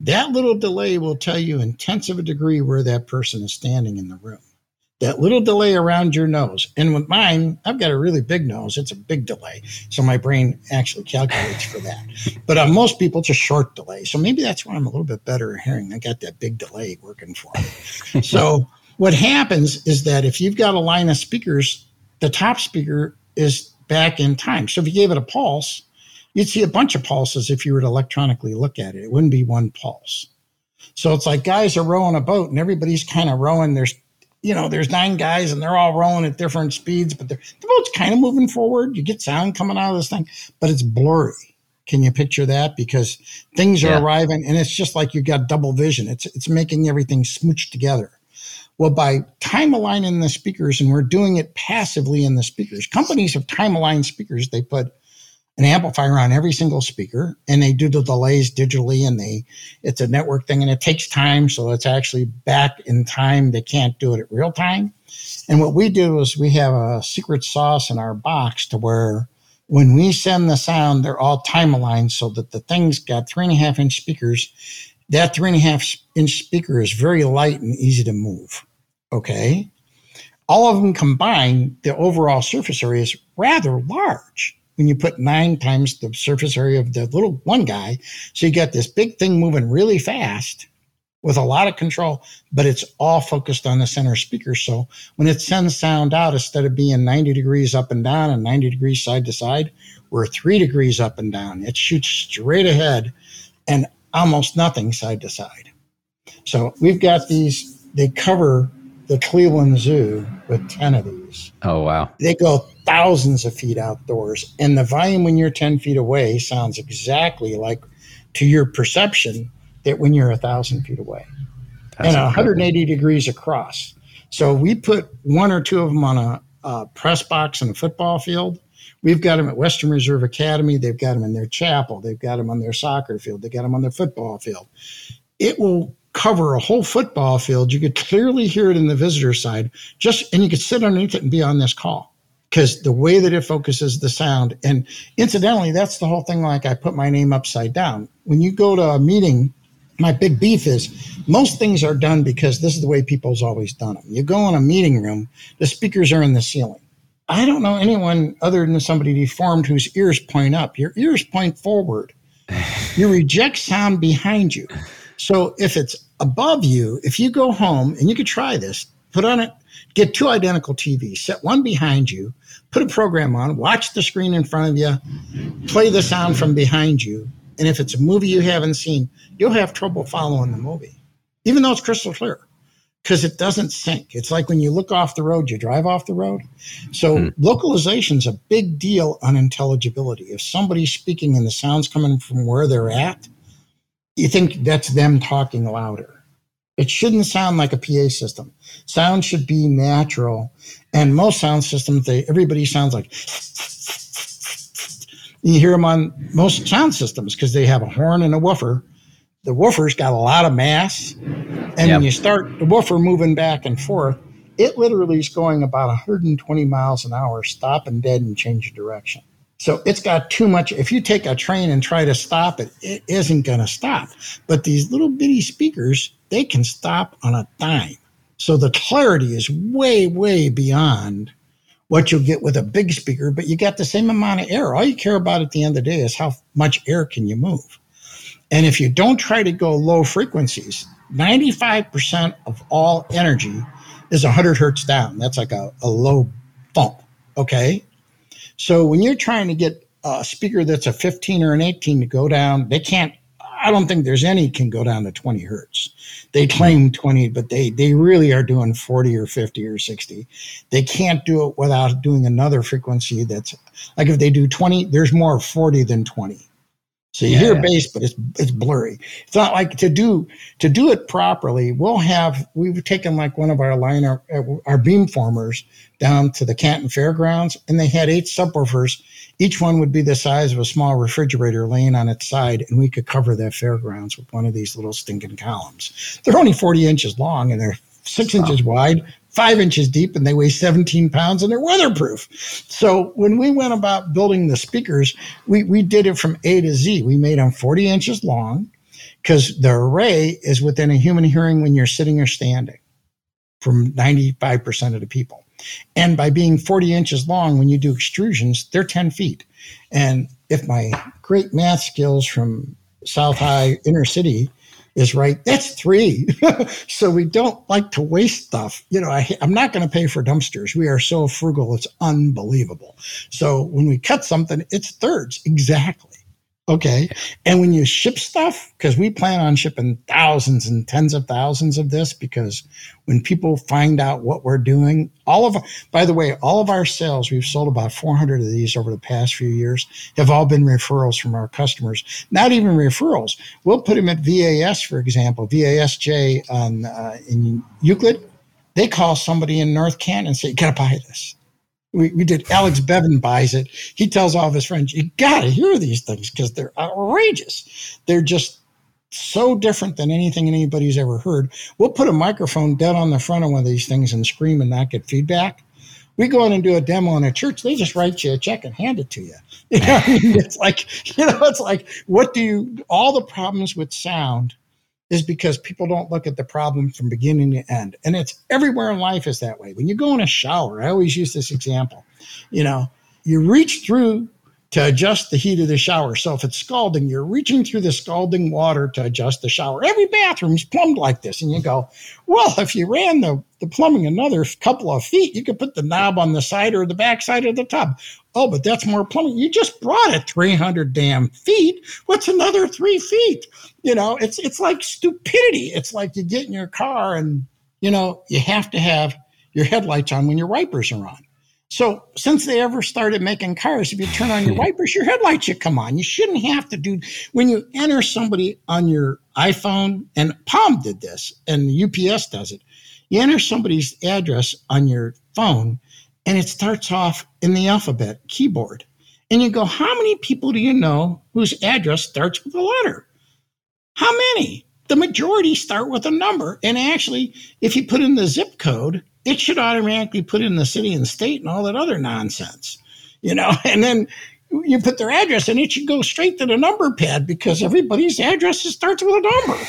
That little delay will tell you in tenths of a degree where that person is standing in the room. That little delay around your nose. And with mine, I've got a really big nose. It's a big delay. So my brain actually calculates for that. But on most people, it's a short delay. So maybe that's why I'm a little bit better at hearing. I got that big delay working for me. So what happens is that if you've got a line of speakers, the top speaker is back in time. So if you gave it a pulse, you'd see a bunch of pulses if you were to electronically look at it. It wouldn't be one pulse. So it's like guys are rowing a boat and everybody's kind of rowing. There's 9 guys and they're all rowing at different speeds, but the boat's kind of moving forward. You get sound coming out of this thing, but it's blurry. Can you picture that? Because things are arriving and it's just like you got double vision. It's making everything smooched together. Well, by time aligning the speakers, and we're doing it passively in the speakers. Companies have time aligned speakers. They put an amplifier on every single speaker, and they do the delays digitally, and it's a network thing, and it takes time, so it's actually back in time. They can't do it at real time. And what we do is we have a secret sauce in our box to where when we send the sound, they're all time aligned so that the thing's got 3.5-inch speakers. That 3.5-inch speaker is very light and easy to move. Okay. All of them combined, the overall surface area is rather large when you put 9 times the surface area of the little one guy. So you got this big thing moving really fast with a lot of control, but it's all focused on the center speaker. So when it sends sound out, instead of being 90 degrees up and down and 90 degrees side to side, we're 3 degrees up and down. It shoots straight ahead and almost nothing side to side. So we've got these, they cover the Cleveland Zoo with 10 of these. Oh, wow. They go thousands of feet outdoors, and the volume when you're 10 feet away sounds exactly like to your perception that when you're 1,000 feet away. That's and 180 incredible. Degrees across. So we put one or two of them on a press box in a football field. We've got them at Western Reserve Academy. They've got them in their chapel. They've got them on their soccer field. They've got them on their football field. It will cover a whole football field. You could clearly hear it in the visitor side, just, and you could sit underneath it and be on this call because the way that it focuses the sound. And incidentally, that's the whole thing. Like I put my name upside down. When you go to a meeting, my big beef is most things are done because this is the way people's always done them. You go in a meeting room, the speakers are in the ceiling. I don't know anyone other than somebody deformed whose ears point up. Your ears point forward. You reject sound behind you. So if it's above you, if you go home, and you could try this, put on it, get two identical TVs, set one behind you, put a program on, watch the screen in front of you, play the sound from behind you. And if it's a movie you haven't seen, you'll have trouble following the movie, even though it's crystal clear, because it doesn't sync. It's like when you look off the road, you drive off the road. So localization's a big deal on intelligibility. If somebody's speaking and the sound's coming from where they're at, you think that's them talking louder. It shouldn't sound like a PA system. Sound should be natural. And most sound systems, everybody sounds like... You hear them on most sound systems because they have a horn and a woofer. The woofer's got a lot of mass. And when you start the woofer moving back and forth, it literally is going about 120 miles an hour, stop and dead and change direction. So it's got too much. If you take a train and try to stop it, it isn't going to stop. But these little bitty speakers, they can stop on a dime. So the clarity is way, way beyond what you'll get with a big speaker, but you got the same amount of air. All you care about at the end of the day is how much air can you move. And if you don't try to go low frequencies, 95% of all energy is 100 hertz down. That's like a low bump, okay? So when you're trying to get a speaker that's a 15 or an 18 to go down, they can't. I don't think there's any can go down to 20 hertz. They claim 20, but they really are doing 40 or 50 or 60. They can't do it without doing another frequency that's like if they do 20, there's more 40 than 20. So you hear bass, but it's blurry. It's not like to do it properly. We've taken like one of our liner, our beamformers down to the Canton Fairgrounds, and they had 8 subwoofers. Each one would be the size of a small refrigerator laying on its side, and we could cover that fairgrounds with one of these little stinking columns. They're only 40 inches long, and they're 6 inches wide, 5 inches deep, and they weigh 17 pounds, and they're weatherproof. So when we went about building the speakers, we did it from A to Z. We made them 40 inches long because the array is within a human hearing when you're sitting or standing from 95% of the people. And by being 40 inches long, when you do extrusions, they're 10 feet. And if my great math skills from South High inner city is right, that's 3. So we don't like to waste stuff. You know, I'm not going to pay for dumpsters. We are so frugal. It's unbelievable. So when we cut something, it's thirds. Exactly. Okay. And when you ship stuff, because we plan on shipping thousands and tens of thousands of this, because when people find out what we're doing, by the way, all of our sales, we've sold about 400 of these over the past few years, have all been referrals from our customers. Not even referrals. We'll put them at VAS, for example, VASJ in Euclid. They call somebody in North Canton and say, you got to buy this. We did. Alex Bevan buys it. He tells all of his friends, you got to hear these things because they're outrageous. They're just so different than anything anybody's ever heard. We'll put a microphone dead on the front of one of these things and scream and not get feedback. We go in and do a demo in a church. They just write you a check and hand it to you. You know, I mean, it's like, all the problems with sound is because people don't look at the problem from beginning to end. And it's everywhere in life is that way. When you go in a shower, I always use this example. You know, you reach through to adjust the heat of the shower. So if it's scalding, you're reaching through the scalding water to adjust the shower. Every bathroom's plumbed like this. And you go, well, if you ran the plumbing another couple of feet, you could put the knob on the side or the back side of the tub. Oh, but that's more plumbing. You just brought it 300 damn feet. What's another 3 feet? You know, it's like stupidity. It's like you get in your car and, you know, you have to have your headlights on when your wipers are on. So since they ever started making cars, if you turn on your wipers, your headlights should come on. You shouldn't have to do, when you enter somebody on your iPhone, and Palm did this, and UPS does it, you enter somebody's address on your phone, and it starts off in the alphabet keyboard. And you go, how many people do you know whose address starts with a letter? How many? The majority start with a number. And actually, if you put in the zip code, it should automatically put in the city and state and all that other nonsense, you know, and then you put their address and it should go straight to the number pad because everybody's address starts with a number.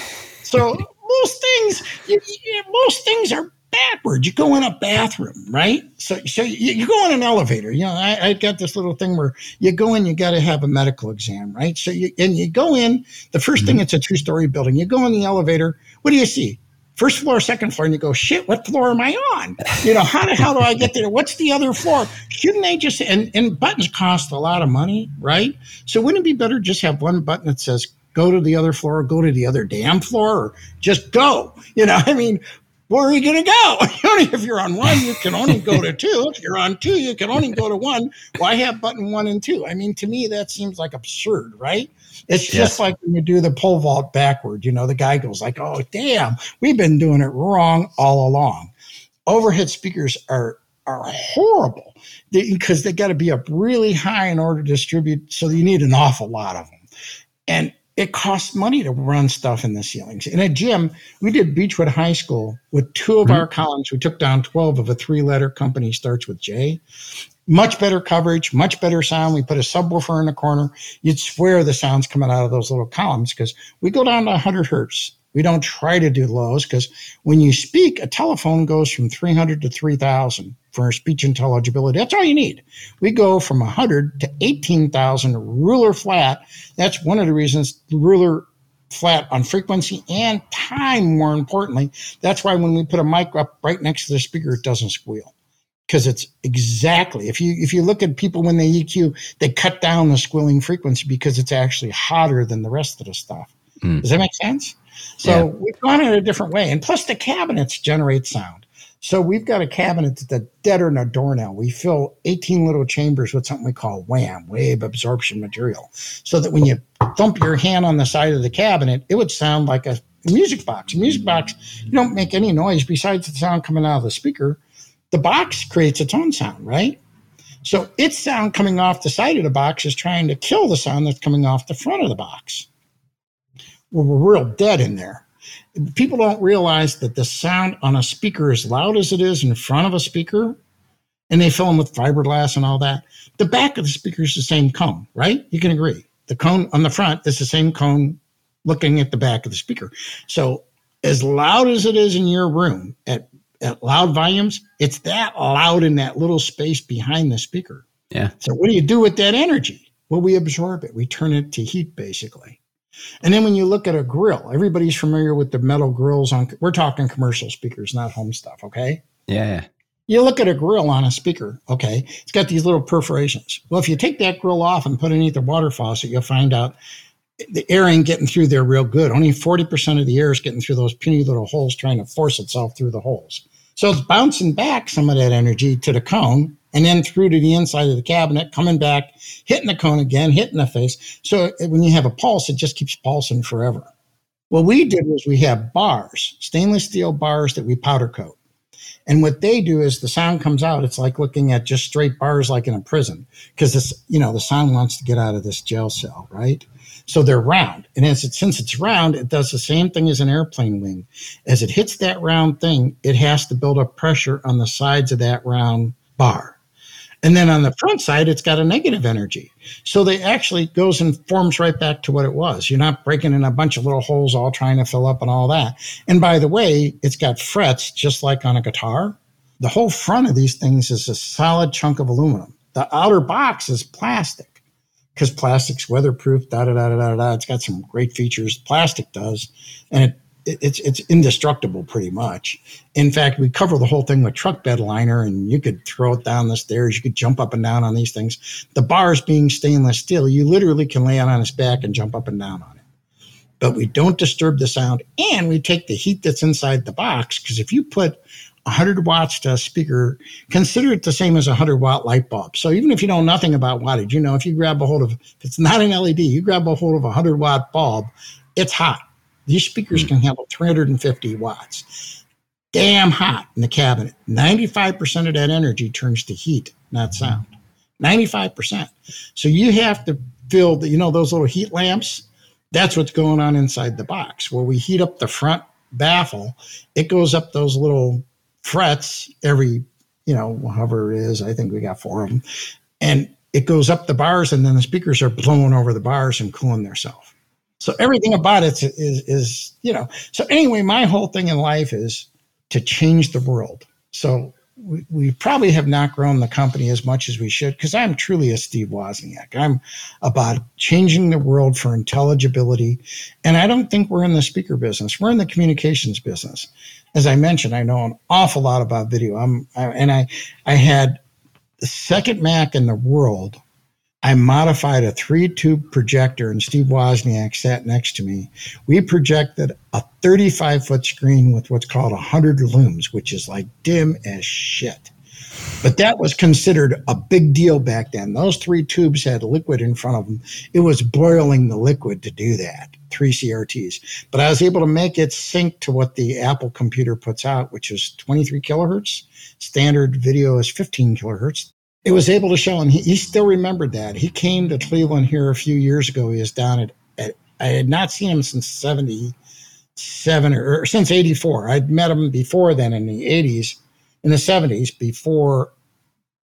So most things are backwards. You go in a bathroom, right? So you go in an elevator. You know, I got this little thing where you go in, you got to have a medical exam, right? So you go in, the first thing, it's a 2-story building. You go in the elevator. What do you see? First floor, second floor, and you go, shit, what floor am I on? You know, how the hell do I get there? What's the other floor? Shouldn't they just, and buttons cost a lot of money, right? So wouldn't it be better just have one button that says, go to the other floor, or go to the other damn floor, or just go? You know, I mean, where are you going to go? If you're on one, you can only go to two. If you're on two, you can only go to one. Why have button 1 and 2? I mean, to me, that seems like absurd, right? It's just like when you do the pole vault backward, you know, the guy goes like, oh, damn, we've been doing it wrong all along. Overhead speakers are horrible because they got to be up really high in order to distribute. So you need an awful lot of them. And it costs money to run stuff in the ceilings. In a gym, we did Beechwood High School with 2 of our columns. We took down 12 of a 3-letter company starts with J. Much better coverage, much better sound. We put a subwoofer in the corner. You'd swear the sound's coming out of those little columns because we go down to 100 hertz. We don't try to do lows because when you speak, a telephone goes from 300 to 3,000 for speech intelligibility. That's all you need. We go from 100 to 18,000 ruler flat. That's one of the reasons ruler flat on frequency and time, more importantly. That's why when we put a mic up right next to the speaker, it doesn't squeal. Because it's exactly, if you look at people when they EQ, they cut down the squilling frequency because it's actually hotter than the rest of the stuff. Does that make sense? So we've gone in a different way. And plus the cabinets generate sound. So we've got a cabinet that's deader than a doornail. We fill 18 little chambers with something we call WAM, wave absorption material, so that when you thump your hand on the side of the cabinet, it would sound like a music box. A music box, you don't make any noise besides the sound coming out of the speaker. The box creates its own sound, right? So its sound coming off the side of the box is trying to kill the sound that's coming off the front of the box. Well, we're real dead in there. People don't realize that the sound on a speaker is loud as it is in front of a speaker, and they fill them with fiberglass and all that. The back of the speaker is the same cone, right? You can agree. The cone on the front is the same cone looking at the back of the speaker. So as loud as it is in your room at loud volumes, it's that loud in that little space behind the speaker. Yeah. So what do you do with that energy? Well, we absorb it. We turn it to heat, basically. And then when you look at a grill, everybody's familiar with the metal grills on. We're talking commercial speakers, not home stuff, okay? Yeah. You look at a grill on a speaker, okay? It's got these little perforations. Well, if you take that grill off and put it underneath the water faucet, you'll find out the air ain't getting through there real good. Only 40% of the air is getting through those puny little holes trying to force itself through the holes. So it's bouncing back some of that energy to the cone and then through to the inside of the cabinet, coming back, hitting the cone again, hitting the face. So when you have a pulse, it just keeps pulsing forever. What we did was we have bars, stainless steel bars that we powder coat. And what they do is the sound comes out. It's like looking at just straight bars like in a prison because this, you know, the sound wants to get out of this jail cell, right? So they're round. And since it's round, it does the same thing as an airplane wing. As it hits that round thing, it has to build up pressure on the sides of that round bar. And then on the front side, it's got a negative energy. So they actually goes and forms right back to what it was. You're not breaking in a bunch of little holes all trying to fill up and all that. And by the way, it's got frets just like on a guitar. The whole front of these things is a solid chunk of aluminum. The outer box is plastic. Because plastic's weatherproof, da-da-da-da-da-da. It's got some great features. Plastic does. And it's indestructible pretty much. In fact, we cover the whole thing with truck bed liner, and you could throw it down the stairs. You could jump up and down on these things. The bars being stainless steel, you literally can lay it on its back and jump up and down on it. But we don't disturb the sound, and we take the heat that's inside the box, because if you put 100 watts to a speaker, consider it the same as a 100 watt light bulb. So even if you know nothing about wattage, you know, if you grab a hold of, if it's not an LED, you grab a hold of a 100 watt bulb, it's hot. These speakers can handle 350 watts. Damn hot in the cabinet. 95% of that energy turns to heat, not sound. 95%. So you have to fill the, you know, those little heat lamps. That's what's going on inside the box. Where we heat up the front baffle, it goes up those little frets every, you know, however it is. I think we got 4 of them. And it goes up the bars, and then the speakers are blowing over the bars and cooling themselves. So everything about it is, you know. So anyway, my whole thing in life is to change the world. So we probably have not grown the company as much as we should, because I'm truly a Steve Wozniak. I'm about changing the world for intelligibility. And I don't think we're in the speaker business. We're in the communications business. As I mentioned, I know an awful lot about video. I had the second Mac in the world. I modified a 3-tube projector, and Steve Wozniak sat next to me. We projected a 35-foot screen with what's called 100 looms, which is like dim as shit. But that was considered a big deal back then. Those 3 tubes had liquid in front of them. It was boiling the liquid to do that, 3 CRTs. But I was able to make it sync to what the Apple computer puts out, which is 23 kilohertz. Standard video is 15 kilohertz. It was able to show, and he still remembered that. He came to Cleveland here a few years ago. He was down at I had not seen him since 77 or since 84. I'd met him before then in the 80s, in the 70s, before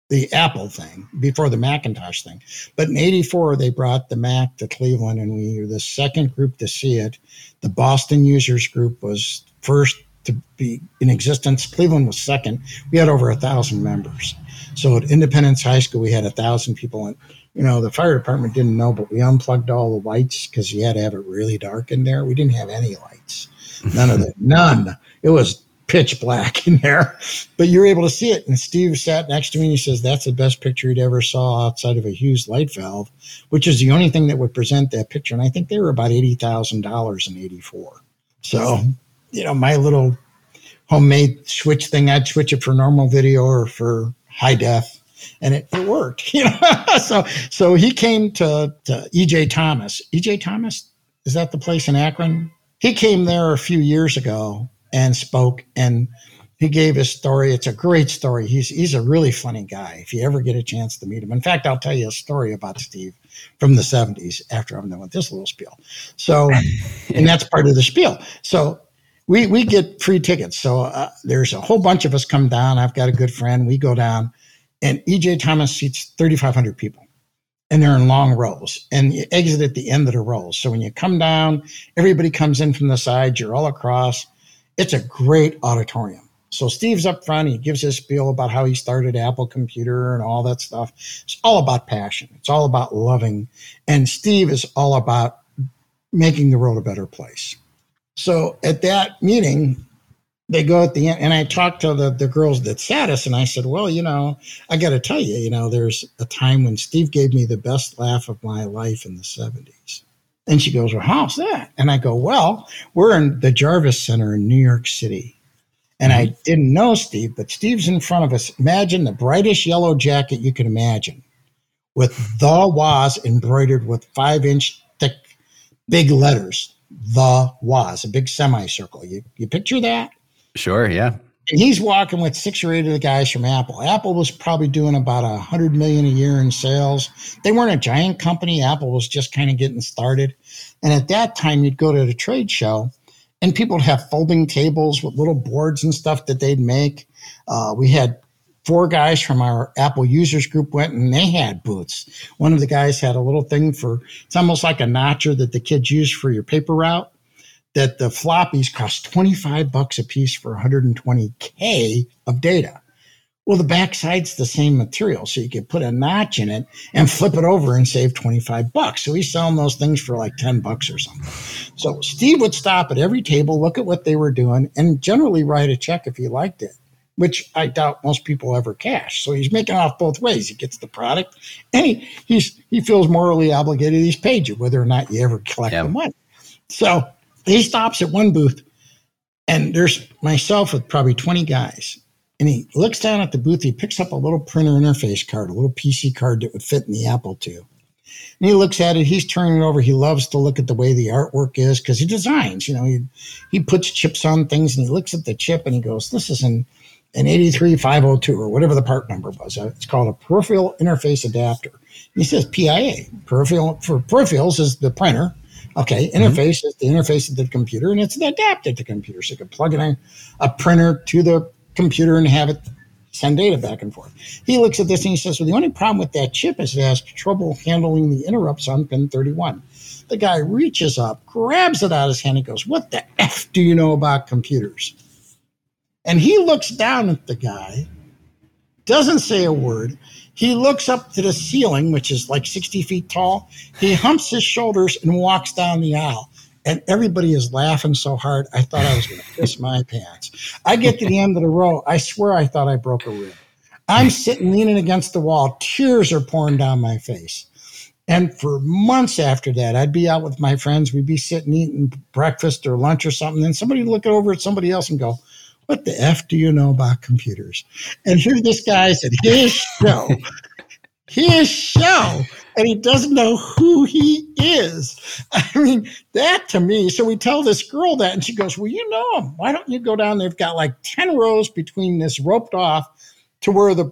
the Apple thing, before the Macintosh thing. But in 84, they brought the Mac to Cleveland, and we were the second group to see it. The Boston Users Group was first to be in existence. Cleveland was second. We had over 1,000 members. So at Independence High School, we had 1,000 people. And, you know, the fire department didn't know, but we unplugged all the lights because you had to have it really dark in there. We didn't have any lights. None. It was pitch black in there. But you were able to see it. And Steve sat next to me, and he says, that's the best picture he'd ever saw outside of a Hughes light valve, which is the only thing that would present that picture. And I think they were about $80,000 in 84. So, you know, my little homemade switch thing, I'd switch it for normal video or for high def, and it worked, you know. So he came to E.J. Thomas. E.J. Thomas, is that the place in Akron? He came there a few years ago and spoke, and he gave his story. It's a great story. He's a really funny guy if you ever get a chance to meet him. In fact, I'll tell you a story about Steve from the 70s after I'm done with this little spiel. So, and that's part of the spiel. So We get free tickets. So there's a whole bunch of us come down. I've got a good friend. We go down, and E.J. Thomas seats 3,500 people, and they're in long rows, and you exit at the end of the rows. So when you come down, everybody comes in from the sides. You're all across. It's a great auditorium. So Steve's up front. He gives his spiel about how he started Apple Computer and all that stuff. It's all about passion. It's all about loving. And Steve is all about making the world a better place. So at that meeting, they go at the end, and I talked to the girls that sat us, and I said, well, you know, I got to tell you, you know, there's a time when Steve gave me the best laugh of my life in the 70s. And she goes, well, how's that? And I go, well, we're in the Jarvis Center in New York City. And I didn't know Steve, but Steve's in front of us. Imagine the brightest yellow jacket you can imagine with the Woz embroidered with 5-inch thick big letters. The Woz, a big semicircle. You picture that? Sure, yeah. And he's walking with 6 or 8 of the guys from Apple. Apple was probably doing about $100 million a year in sales. They weren't a giant company. Apple was just kind of getting started. And at that time, you'd go to the trade show, and people would have folding tables with little boards and stuff that they'd make. We had 4 guys from our Apple users group went, and they had booths. One of the guys had a little thing for, it's almost like a notcher that the kids use for your paper route, that the floppies cost $25 a piece for 120K of data. Well, the backside's the same material, so you could put a notch in it and flip it over and save $25. So he's selling those things for like $10 or something. So Steve would stop at every table, look at what they were doing, and generally write a check if he liked it, which I doubt most people ever cash. So he's making off both ways. He gets the product, and he feels morally obligated. He's paid you, whether or not you ever collect the money. So he stops at one booth, and there's myself with probably 20 guys. And he looks down at the booth. He picks up a little printer interface card, a little PC card that would fit in the Apple II. And he looks at it. He's turning it over. He loves to look at the way the artwork is because he designs. You know, he puts chips on things, and he looks at the chip, and he goes, this is an 83502 or whatever the part number was. It's called a peripheral interface adapter. He says PIA. Peripheral for peripherals is the printer. Okay, interface is the interface of the computer, and it's adapted to computer. So you can plug it in a printer to the computer and have it send data back and forth. He looks at this and he says, well, the only problem with that chip is it has trouble handling the interrupts on pin 31. The guy reaches up, grabs it out of his hand, and goes, what the F do you know about computers? And he looks down at the guy, doesn't say a word. He looks up to the ceiling, which is like 60 feet tall. He humps his shoulders and walks down the aisle. And everybody is laughing so hard, I thought I was going to piss my pants. I get to the end of the row. I swear I thought I broke a rib. I'm sitting leaning against the wall. Tears are pouring down my face. And for months after that, I'd be out with my friends. We'd be sitting eating breakfast or lunch or something. And somebody would look over at somebody else and go, what the F do you know about computers? And here this guy said, his show. And he doesn't know who he is. I mean, that to me. So we tell this girl that, and she goes, well, you know him. Why don't you go down? They've got like 10 rows between this roped off to where the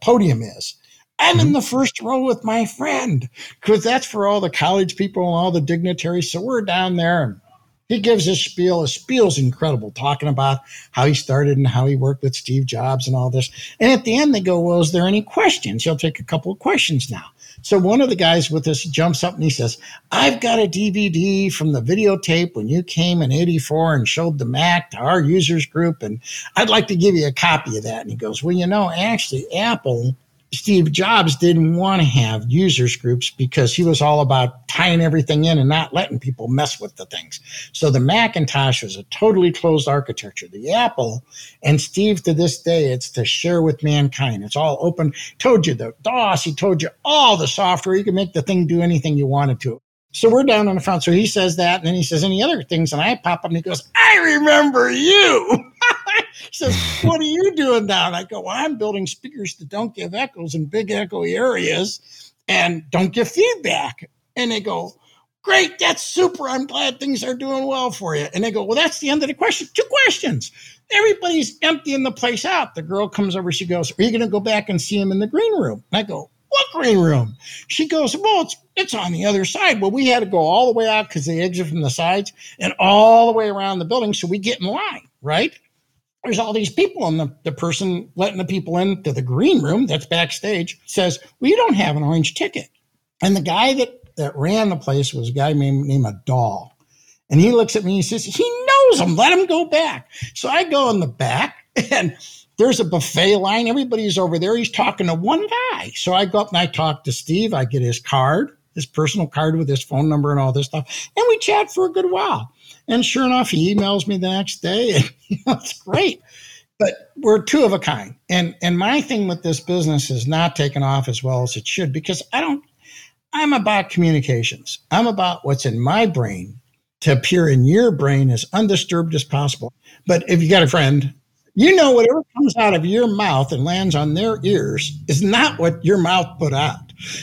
podium is. I'm in the first row with my friend because that's for all the college people and all the dignitaries. So we're down there, and he gives his spiel. His spiel's incredible, talking about how he started and how he worked with Steve Jobs and all this. And at the end, they go, well, is there any questions? He'll take a couple of questions now. So one of the guys with us jumps up and he says, I've got a DVD from the videotape when you came in 84 and showed the Mac to our users group, and I'd like to give you a copy of that. And he goes, well, you know, actually, Apple, Steve Jobs didn't want to have users groups because he was all about tying everything in and not letting people mess with the things. So the Macintosh was a totally closed architecture. The Apple, and Steve to this day, it's to share with mankind. It's all open. Told you the DOS. He told you all the software. You can make the thing do anything you wanted to. So we're down on the front. So he says that, and then he says any other things, and I pop up, and he goes, I remember you. He says, what are you doing now? And I go, well, I'm building speakers that don't give echoes in big echoey areas and don't give feedback. And they go, great, that's super. I'm glad things are doing well for you. And they go, well, that's the end of the question. Two questions. Everybody's emptying the place out. The girl comes over. She goes, are you going to go back and see him in the green room? And I go, what green room? She goes, well, it's on the other side. Well, we had to go all the way out because they exit from the sides and all the way around the building. So we get in line, right? There's all these people, and the person letting the people into the green room that's backstage says, well, you don't have an orange ticket. And the guy that ran the place was a guy named Adol. And he looks at me and says, he knows him. Let him go back. So I go in the back, and there's a buffet line. Everybody's over there. He's talking to one guy. So I go up and I talk to Steve. I get his card, his personal card with his phone number and all this stuff. And we chat for a good while. And sure enough, he emails me the next day, and it's great. But we're two of a kind. And my thing with this business is not taking off as well as it should because I'm about communications. I'm about what's in my brain to appear in your brain as undisturbed as possible. But if you got a friend, you know whatever comes out of your mouth and lands on their ears is not what your mouth put out.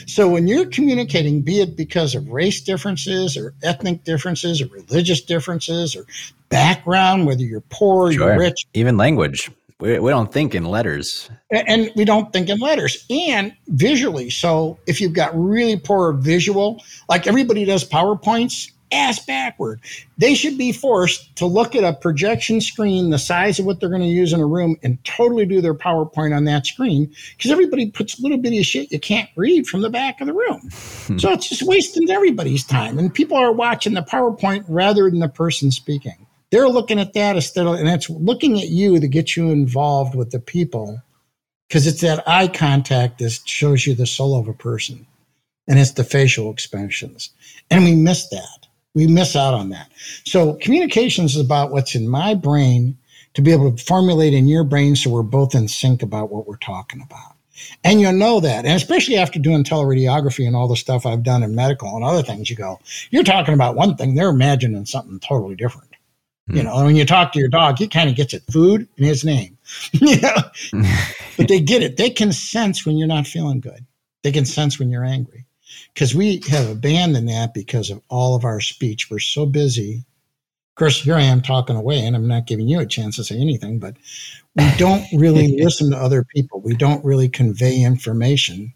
So when you're communicating, be it because of race differences or ethnic differences or religious differences or background, whether you're poor or you're rich. Even language. We don't think in letters. And we don't think in letters. And visually. So if you've got really poor visual, like everybody does PowerPoints, ass backward. They should be forced to look at a projection screen the size of what they're going to use in a room and totally do their PowerPoint on that screen because everybody puts little bitty of shit you can't read from the back of the room. So it's just wasting everybody's time. And people are watching the PowerPoint rather than the person speaking. They're looking at that instead of, and it's looking at you to get you involved with the people because it's that eye contact that shows you the soul of a person. And it's the facial expressions. And we miss that. We miss out on that. So communications is about what's in my brain to be able to formulate in your brain so we're both in sync about what we're talking about. And you'll know that. And especially after doing teleradiography and all the stuff I've done in medical and other things, you go, you're talking about one thing. They're imagining something totally different. You know, when you talk to your dog, he kind of gets it. Food in his name. You know? But they get it. They can sense when you're not feeling good. They can sense when you're angry. Because we have abandoned that because of all of our speech. We're so busy. Of course, here I am talking away, and I'm not giving you a chance to say anything, but we don't really listen to other people. We don't really convey information.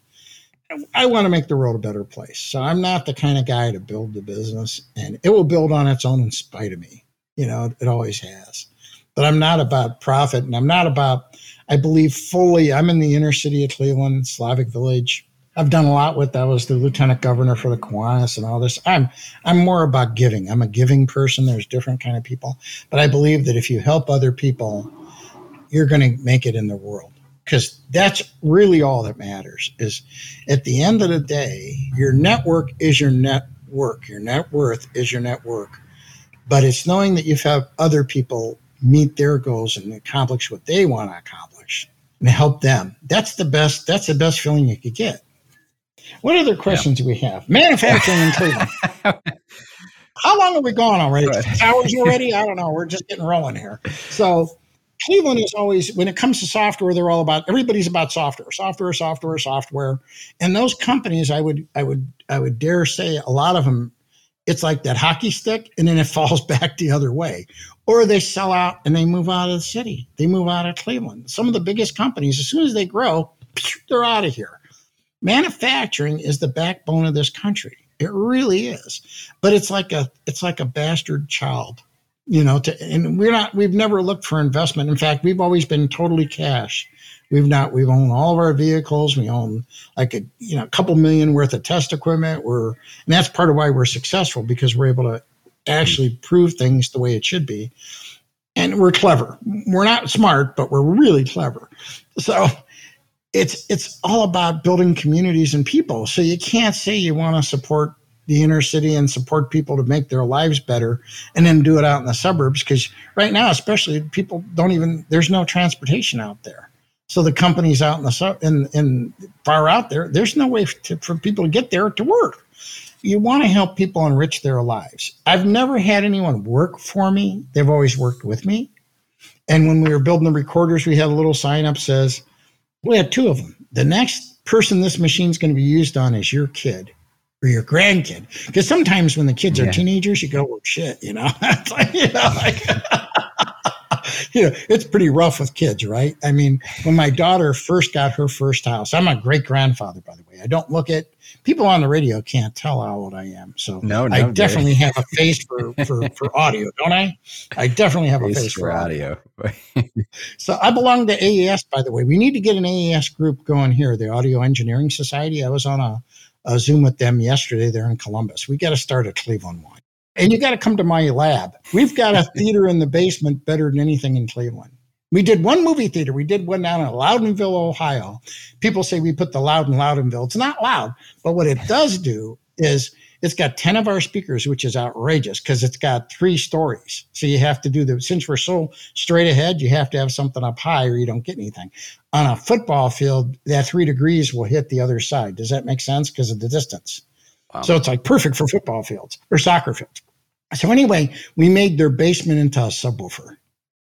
I want to make the world a better place. So I'm not the kind of guy to build the business, and it will build on its own in spite of me. You know, it always has. But I'm not about profit, and I'm not about, I believe fully, I'm in the inner city of Cleveland, Slavic Village. I've done a lot with that. I was the lieutenant governor for the Kiwanis and all this. I'm more about giving. I'm a giving person. There's different kind of people. But I believe that if you help other people, you're going to make it in the world. Because that's really all that matters is at the end of the day, your network is your net work. Your net worth is your network. But it's knowing that you've helped other people meet their goals and accomplish what they want to accomplish and help them. That's the best feeling you could get. What other questions do we have? Manufacturing in Cleveland. How long are we going already? Right. 6 hours already? I don't know. We're just getting rolling here. So Cleveland is always, when it comes to software, they're all about, everybody's about software. And those companies, I would dare say a lot of them, it's like that hockey stick and then it falls back the other way. Or they sell out and they move out of the city. They move out of Cleveland. Some of the biggest companies, as soon as they grow, they're out of here. Manufacturing is the backbone of this country. It really is. But it's like a bastard child, you know, and we've never looked for investment. In fact, we've always been totally cash. We've owned all of our vehicles. We own a couple million worth of test equipment. And that's part of why we're successful, because we're able to actually prove things the way it should be. And we're clever. We're not smart, but we're really clever. So it's all about building communities and people. So you can't say you want to support the inner city and support people to make their lives better and then do it out in the suburbs. Because right now, especially, people there's no transportation out there. So the companies out in the far out there, there's no way for people to get there to work. You want to help people enrich their lives. I've never had anyone work for me. They've always worked with me. And when we were building the recorders, we had a little sign up says, we had two of them. The next person this machine's going to be used on is your kid or your grandkid. Because sometimes when the kids are teenagers, you go, well, shit, you know. It's like, you know, it's pretty rough with kids, right? I mean, when my daughter first got her first house, I'm a great grandfather, by the way. I don't look at people on the radio can't tell how old I am. So I definitely have a face for audio, don't I? I definitely have a face for audio. So I belong to AES, by the way. We need to get an AES group going here, the Audio Engineering Society. I was on a Zoom with them yesterday. They're in Columbus. We got to start a Cleveland one. And you got to come to my lab. We've got a theater in the basement better than anything in Cleveland. We did one movie theater. We did one down in Loudonville, Ohio. People say we put the loud in Loudonville. It's not loud, but what it does do is it's got 10 of our speakers, which is outrageous because it's got 3 stories. So you have to since we're so straight ahead, you have to have something up high or you don't get anything. On a football field, that 3 degrees will hit the other side. Does that make sense? Because of the distance. So it's like perfect for football fields or soccer fields. So anyway, we made their basement into a subwoofer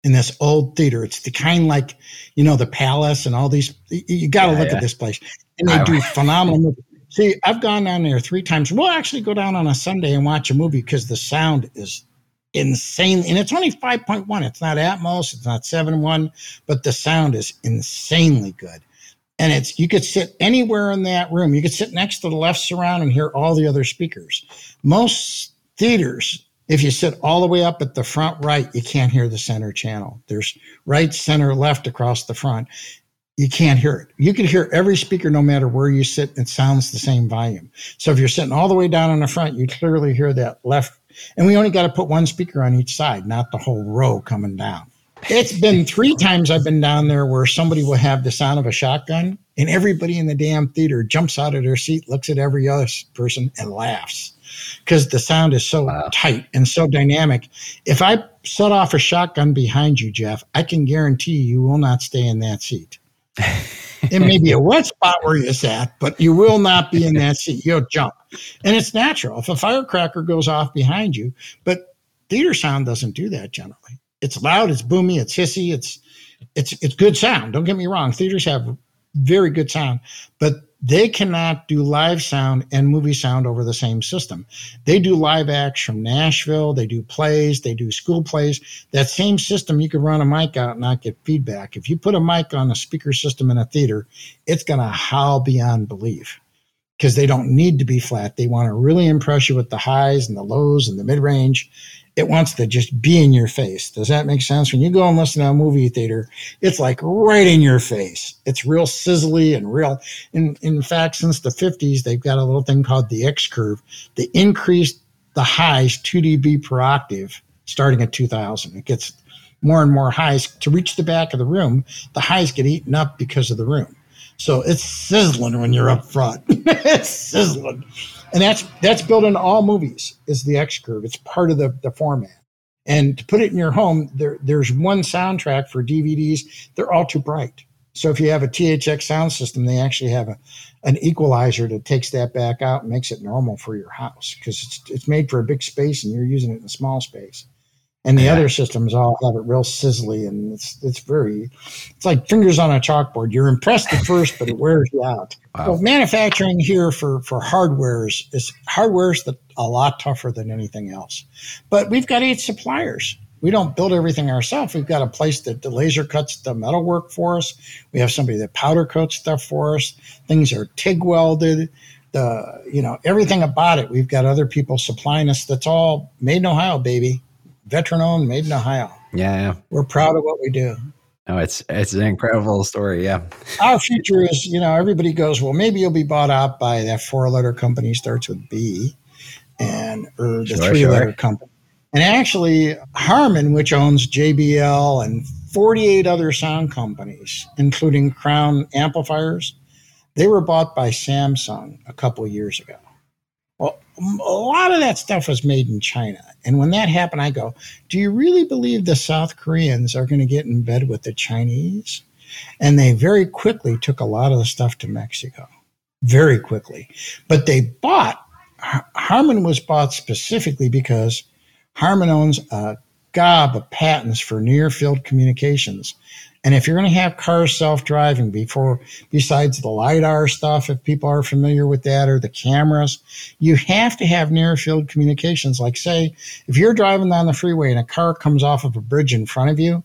in this old theater. It's the kind like, you know, the Palace and all these. You got to look at this place. And they do phenomenal movies. See, I've gone down there 3 times. We'll actually go down on a Sunday and watch a movie because the sound is insane. And it's only 5.1. It's not Atmos. It's not 7.1. But the sound is insanely good. And you could sit anywhere in that room. You could sit next to the left surround and hear all the other speakers. Most theaters, if you sit all the way up at the front right, you can't hear the center channel. There's right, center, left across the front. You can't hear it. You can hear every speaker no matter where you sit. It sounds the same volume. So if you're sitting all the way down in the front, you clearly hear that left. And we only got to put one speaker on each side, not the whole row coming down. It's been 3 times I've been down there where somebody will have the sound of a shotgun and everybody in the damn theater jumps out of their seat, looks at every other person and laughs because the sound is so tight and so dynamic. If I set off a shotgun behind you, Jeff, I can guarantee you will not stay in that seat. It may be a wet spot where you sat, but you will not be in that seat. You'll jump. And it's natural if a firecracker goes off behind you, but Theater sound doesn't do that generally. It's loud, it's boomy, it's hissy, it's good sound. Don't get me wrong. Theaters have very good sound, but they cannot do live sound and movie sound over the same system. They do live acts from Nashville. They do plays. They do school plays. That same system, you could run a mic out and not get feedback. If you put a mic on a speaker system in a theater, it's going to howl beyond belief because they don't need to be flat. They want to really impress you with the highs and the lows and the mid-range. It wants to just be in your face. Does that make sense? When you go and listen to a movie theater, it's like right in your face. It's real sizzly and real. In fact, since the 50s, they've got a little thing called the X curve. They increased the highs 2 dB per octave starting at 2000. It gets more and more highs to reach the back of the room. The highs get eaten up because of the room. So it's sizzling when you're up front. It's sizzling. And that's built into all movies, is the X curve. It's part of the format. And to put it in your home, there's one soundtrack for DVDs. They're all too bright. So if you have a THX sound system, they actually have an equalizer that takes that back out and makes it normal for your house because it's made for a big space and you're using it in a small space. And the other systems all have it real sizzly, and it's like fingers on a chalkboard. You're impressed at first, but it wears you out. Wow. So manufacturing here for hardware is a lot tougher than anything else. But we've got 8 suppliers. We don't build everything ourselves. We've got a place that the laser cuts the metal work for us. We have somebody that powder coats stuff for us. Things are TIG welded. Everything about it. We've got other people supplying us. That's all made in Ohio, baby. Veteran-owned, made in Ohio. Yeah, we're proud of what we do. No, it's an incredible story. Yeah, our future is, everybody goes, well, maybe you'll be bought out by that 4-letter company, starts with B, or the 3-letter company. And actually, Harman, which owns JBL and 48 other sound companies, including Crown Amplifiers, they were bought by Samsung a couple of years ago. Well, a lot of that stuff was made in China. And when that happened, I go, do you really believe the South Koreans are going to get in bed with the Chinese? And they very quickly took a lot of the stuff to Mexico, very quickly. But they bought, Harman was bought specifically because Harman owns a gob of patents for near-field communications. And if you're going to have cars self-driving besides the LiDAR stuff, if people are familiar with that, or the cameras, you have to have near-field communications. Like, say, if you're driving down the freeway and a car comes off of a bridge in front of you,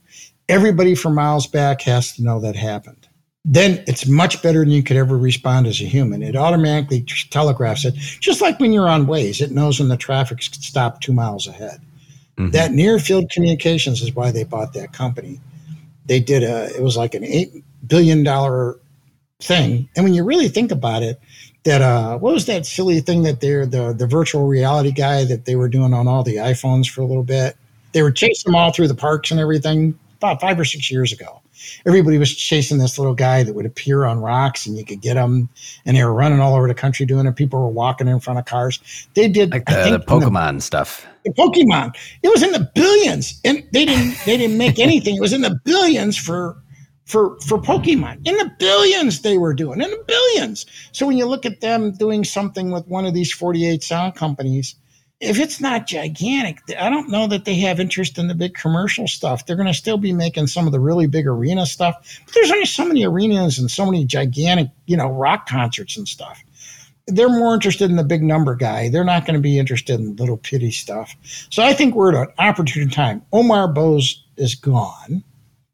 everybody for miles back has to know that happened. Then it's much better than you could ever respond as a human. It automatically telegraphs it, just like when you're on Waze. It knows when the traffic's stopped 2 miles ahead. Mm-hmm. That near-field communications is why they bought that company. They did it was like an $8 billion thing. And when you really think about it, that what was that silly thing that they're the virtual reality guy that they were doing on all the iPhones for a little bit? They were chasing them all through the parks and everything about 5 or 6 years ago. Everybody was chasing this little guy that would appear on rocks and you could get him, and they were running all over the country doing it. People were walking in front of cars. They did like the Pokemon stuff. The Pokemon. It was in the billions, and they didn't make anything. It was in the billions for Pokemon. In the billions they were doing. In the billions. So when you look at them doing something with one of these 48 sound companies, if it's not gigantic, I don't know that they have interest in the big commercial stuff. They're going to still be making some of the really big arena stuff. But there's only so many arenas and so many gigantic, rock concerts and stuff. They're more interested in the big number guy. They're not going to be interested in little pity stuff. So I think we're at an opportune time. Omar Bose is gone.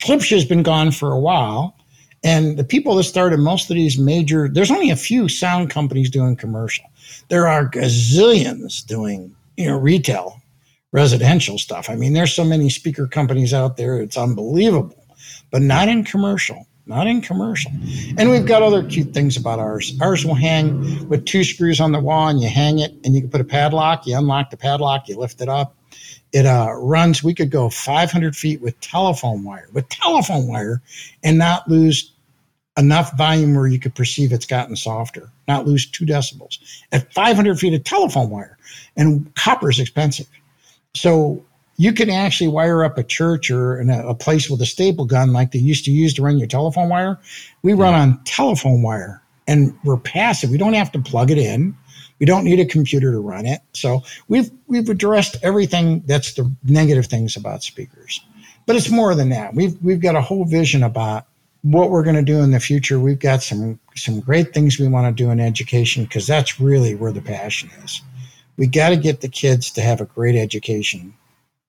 Klipsch has been gone for a while. And the people that started most of these there's only a few sound companies doing commercial. There are gazillions doing retail, residential stuff. I mean, there's so many speaker companies out there. It's unbelievable, but not in commercial. And we've got other cute things about ours. Ours will hang with 2 screws on the wall, and you hang it, and you can put a padlock. You unlock the padlock, you lift it up. It runs. We could go 500 feet with telephone wire and not lose enough volume where you could perceive it's gotten softer, not lose 2 decibels at 500 feet of telephone wire. And copper is expensive. So you can actually wire up a church or a place with a staple gun like they used to use to run your telephone wire. We run on telephone wire, and we're passive. We don't have to plug it in. We don't need a computer to run it. So we've addressed everything that's the negative things about speakers. But it's more than that. We've got a whole vision about what we're going to do in the future. We've got some great things we want to do in education, because that's really where the passion is. We got to get the kids to have a great education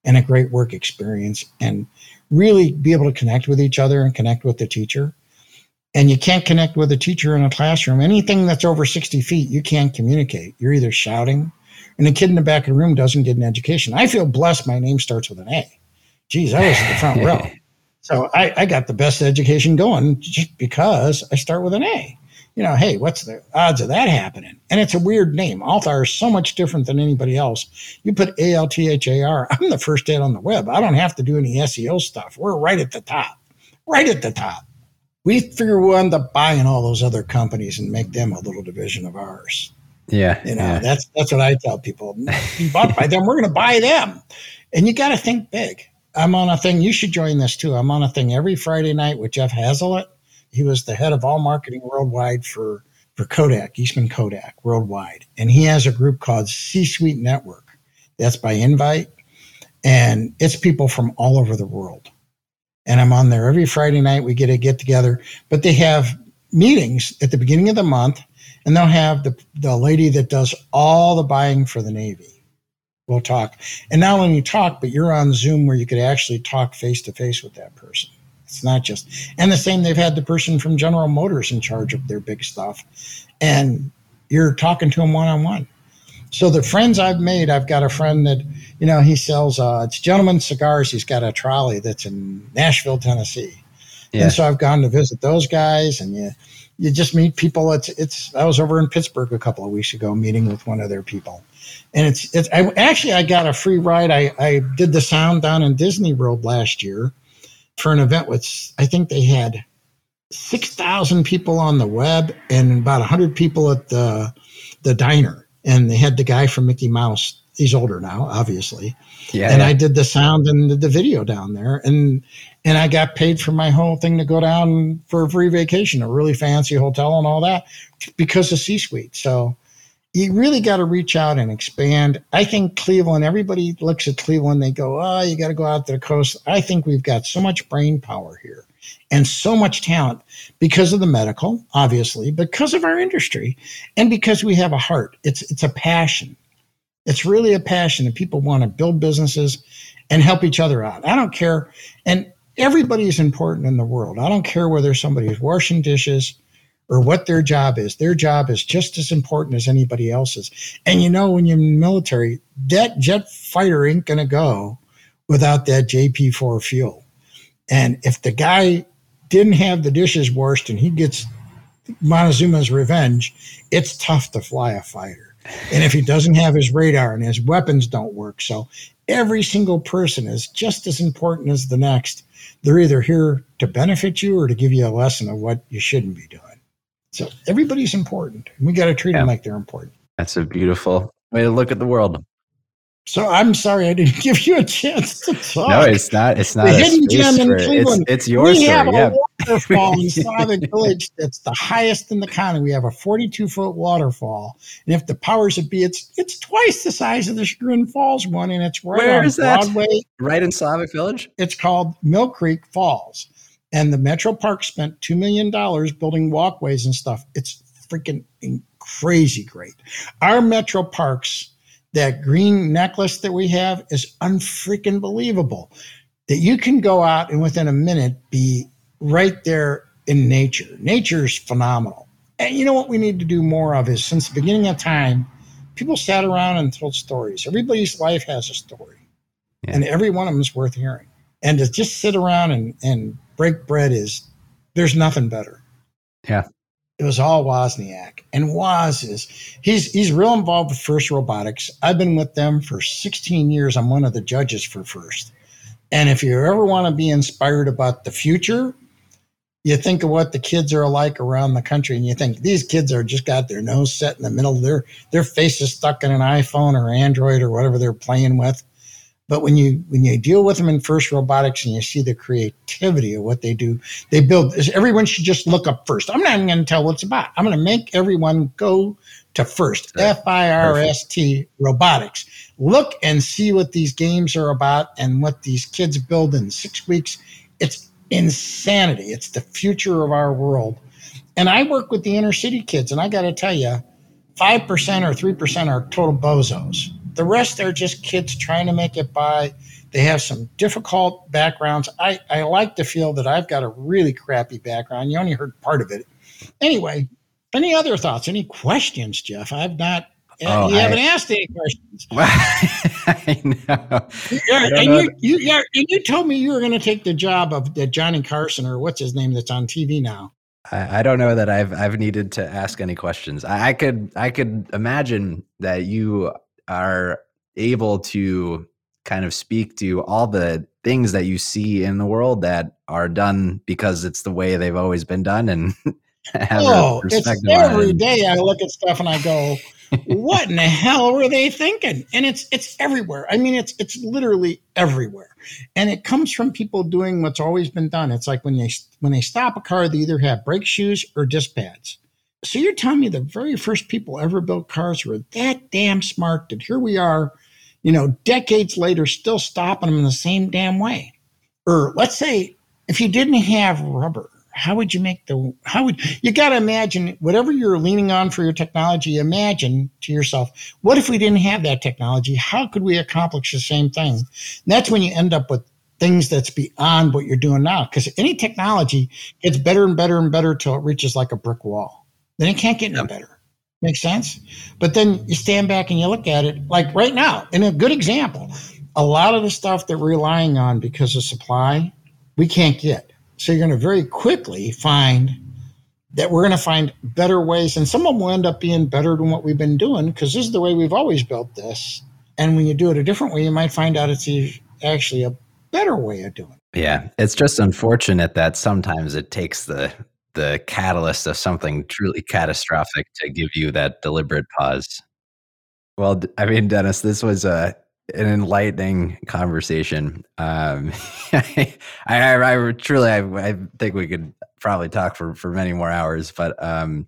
and a great work experience and really be able to connect with each other and connect with the teacher. And you can't connect with a teacher in a classroom. Anything that's over 60 feet, you can't communicate. You're either shouting, and the kid in the back of the room doesn't get an education. I feel blessed my name starts with an A. Geez, I was in the front row. So I got the best education going just because I start with an A. You know, hey, what's the odds of that happening? And it's a weird name. Althar is so much different than anybody else. You put A-L-T-H-A-R, I'm the first ad on the web. I don't have to do any SEO stuff. We're right at the top. Right at the top. We figure we'll end up buying all those other companies and make them a little division of ours. Yeah. You know, yeah. That's what I tell people. Be bought by them. We're going to buy them. And you got to think big. I'm on a thing. You should join this too. I'm on a thing every Friday night with Jeff Hazlett. He was the head of all marketing worldwide for Kodak, Eastman Kodak worldwide. And he has a group called C-Suite Network. That's by invite. And it's people from all over the world. And I'm on there every Friday night. We get a get together, but they have meetings at the beginning of the month, and they'll have the lady that does all the buying for the Navy. We'll talk. And not only talk, but you're on Zoom where you could actually talk face-to-face with that person. It's not just... And the same, they've had the person from General Motors in charge of their big stuff. And you're talking to them one-on-one. So the friends I've made, I've got a friend that, you know, he sells... it's Gentleman Cigars. He's got a trolley that's in Nashville, Tennessee. Yeah. And so I've gone to visit those guys, and you just meet people. I was over in Pittsburgh a couple of weeks ago meeting with one of their people. And I got a free ride. I did the sound down in Disney World last year for an event which I think they had 6,000 people on the web and about 100 people at the diner. And they had the guy from Mickey Mouse. He's older now, obviously. Yeah. And I did the sound and the video down there. And I got paid for my whole thing to go down for a free vacation, a really fancy hotel and all that, because of C-Suite. So you really got to reach out and expand. I think Cleveland, everybody looks at Cleveland, they go, oh, you got to go out to the coast. I think we've got so much brain power here and so much talent because of the medical, obviously, because of our industry, and because we have a heart. It's a passion. It's really a passion that people want to build businesses and help each other out. I don't care. And everybody is important in the world. I don't care whether somebody is washing dishes or what their job is. Their job is just as important as anybody else's. And you know, when you're in the military, that jet fighter ain't going to go without that JP4 fuel. And if the guy didn't have the dishes washed and he gets Montezuma's revenge, it's tough to fly a fighter. And if he doesn't have his radar and his weapons don't work, so every single person is just as important as the next. They're either here to benefit you or to give you a lesson of what you shouldn't be doing. So everybody's important. We got to treat them like they're important. That's a beautiful way to look at the world. So I'm sorry I didn't give you a chance to talk. No, it's not. It's not the hidden gem in Cleveland. It's your story. We have a waterfall in Slavic Village that's the highest in the county. We have a 42-foot waterfall, and if the powers that be, it's twice the size of the Chagrin Falls one, and it's right Where on is that? Broadway. Right in Slavic Village. It's called Mill Creek Falls. And the Metro Park spent $2 million building walkways and stuff. It's freaking crazy great. Our Metro Parks, that green necklace that we have, is unfreaking believable. That you can go out and within a minute be right there in nature. Nature is phenomenal. And you know what we need to do more of is, since the beginning of time, people sat around and told stories. Everybody's life has a story. Yeah. And every one of them is worth hearing. And to just sit around and break bread there's nothing better. Yeah. It was all Wozniak. And Woz is, he's real involved with FIRST Robotics. I've been with them for 16 years. I'm one of the judges for FIRST. And if you ever want to be inspired about the future, you think of what the kids are like around the country, and you think these kids are just got their nose set in the middle. Their face is stuck in an iPhone or Android or whatever they're playing with. But when you deal with them in FIRST Robotics and you see the creativity of what they do, they build. Everyone should just look up FIRST. I'm not even going to tell what it's about. I'm going to make everyone go to FIRST, F-I-R-S-T, Robotics. Look and see what these games are about and what these kids build in 6 weeks. It's insanity. It's the future of our world. And I work with the inner city kids, and I got to tell you, 5% or 3% are total bozos. The rest are just kids trying to make it by. They have some difficult backgrounds. I like to feel that I've got a really crappy background. You only heard part of it. Anyway, any other thoughts? Any questions, Jeff? You haven't asked any questions. Well, I know. You told me you were going to take the job of the Johnny Carson or what's his name that's on TV now. I don't know that I've needed to ask any questions. I could imagine that you are able to kind of speak to all the things that you see in the world that are done because it's the way they've always been done. And every day I look at stuff and I go, what in the hell were they thinking? And it's everywhere. I mean, it's literally everywhere. And it comes from people doing what's always been done. It's like when they stop a car, they either have brake shoes or disc pads. So you're telling me the very first people ever built cars were that damn smart that here we are, decades later, still stopping them in the same damn way. Or let's say if you didn't have rubber, you got to imagine whatever you're leaning on for your technology, imagine to yourself, what if we didn't have that technology? How could we accomplish the same thing? And that's when you end up with things that's beyond what you're doing now. Because any technology gets better and better and better till it reaches like a brick wall. Then it can't get no better. Makes sense? But then you stand back and you look at it like right now. And a good example, a lot of the stuff they're relying on because of supply, we can't get. So you're going to very quickly find that we're going to find better ways. And some of them will end up being better than what we've been doing because this is the way we've always built this. And when you do it a different way, you might find out it's actually a better way of doing it. Yeah. It's just unfortunate that sometimes it takes the catalyst of something truly catastrophic to give you that deliberate pause. Well, I mean, Dennis, this was an enlightening conversation. I think we could probably talk for many more hours, but. Oh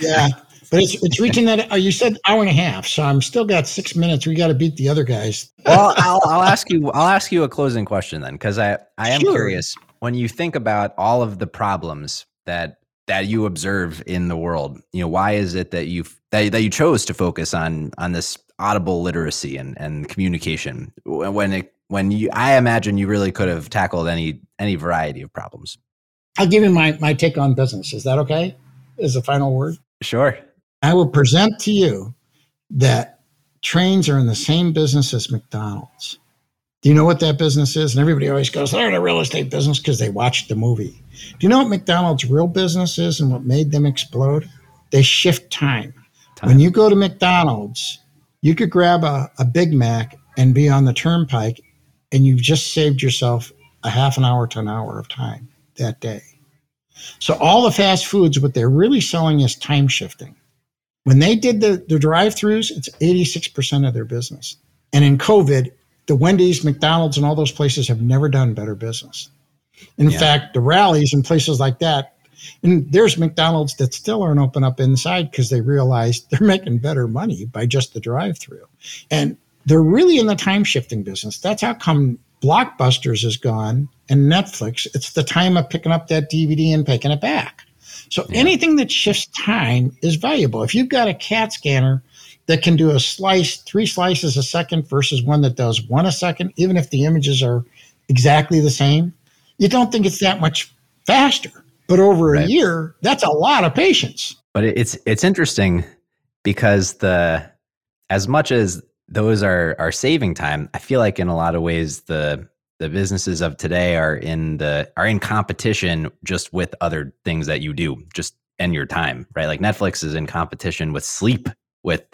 yeah. But it's reaching that. Oh, you said hour and a half, so I'm still got 6 minutes. We got to beat the other guys. Well, I'll ask you a closing question then. Cause I am curious when you think about all of the problems that you observe in the world, why is it that you chose to focus on this audible literacy and communication when you I imagine you really could have tackled any variety of problems. I'll give you my take on business. Is that okay? Is the final word? Sure. I will present to you that trains are in the same business as McDonald's. Do you know what that business is? And everybody always goes, they're in a real estate business because they watched the movie. Do you know what McDonald's real business is and what made them explode? They shift time. When you go to McDonald's, you could grab a Big Mac and be on the turnpike, and you've just saved yourself a half an hour to an hour of time that day. So all the fast foods, what they're really selling is time shifting. When they did the drive-thrus, it's 86% of their business. And in COVID, the Wendy's, McDonald's, and all those places have never done better business. In fact, the rallies and places like that, and there's McDonald's that still aren't open up inside because they realized they're making better money by just the drive-through. And they're really in the time-shifting business. That's how come Blockbusters is gone and Netflix. It's the time of picking up that DVD and taking it back. So anything that shifts time is valuable. If you've got a CAT scanner that can do a slice, 3 slices a second versus one that does 1 a second, even if the images are exactly the same, you don't think it's that much faster. But over a year, that's a lot of patience. But it's interesting because as much as those are saving time, I feel like in a lot of ways the businesses of today are in competition just with other things that you do, just and your time, right? Like Netflix is in competition with sleep, with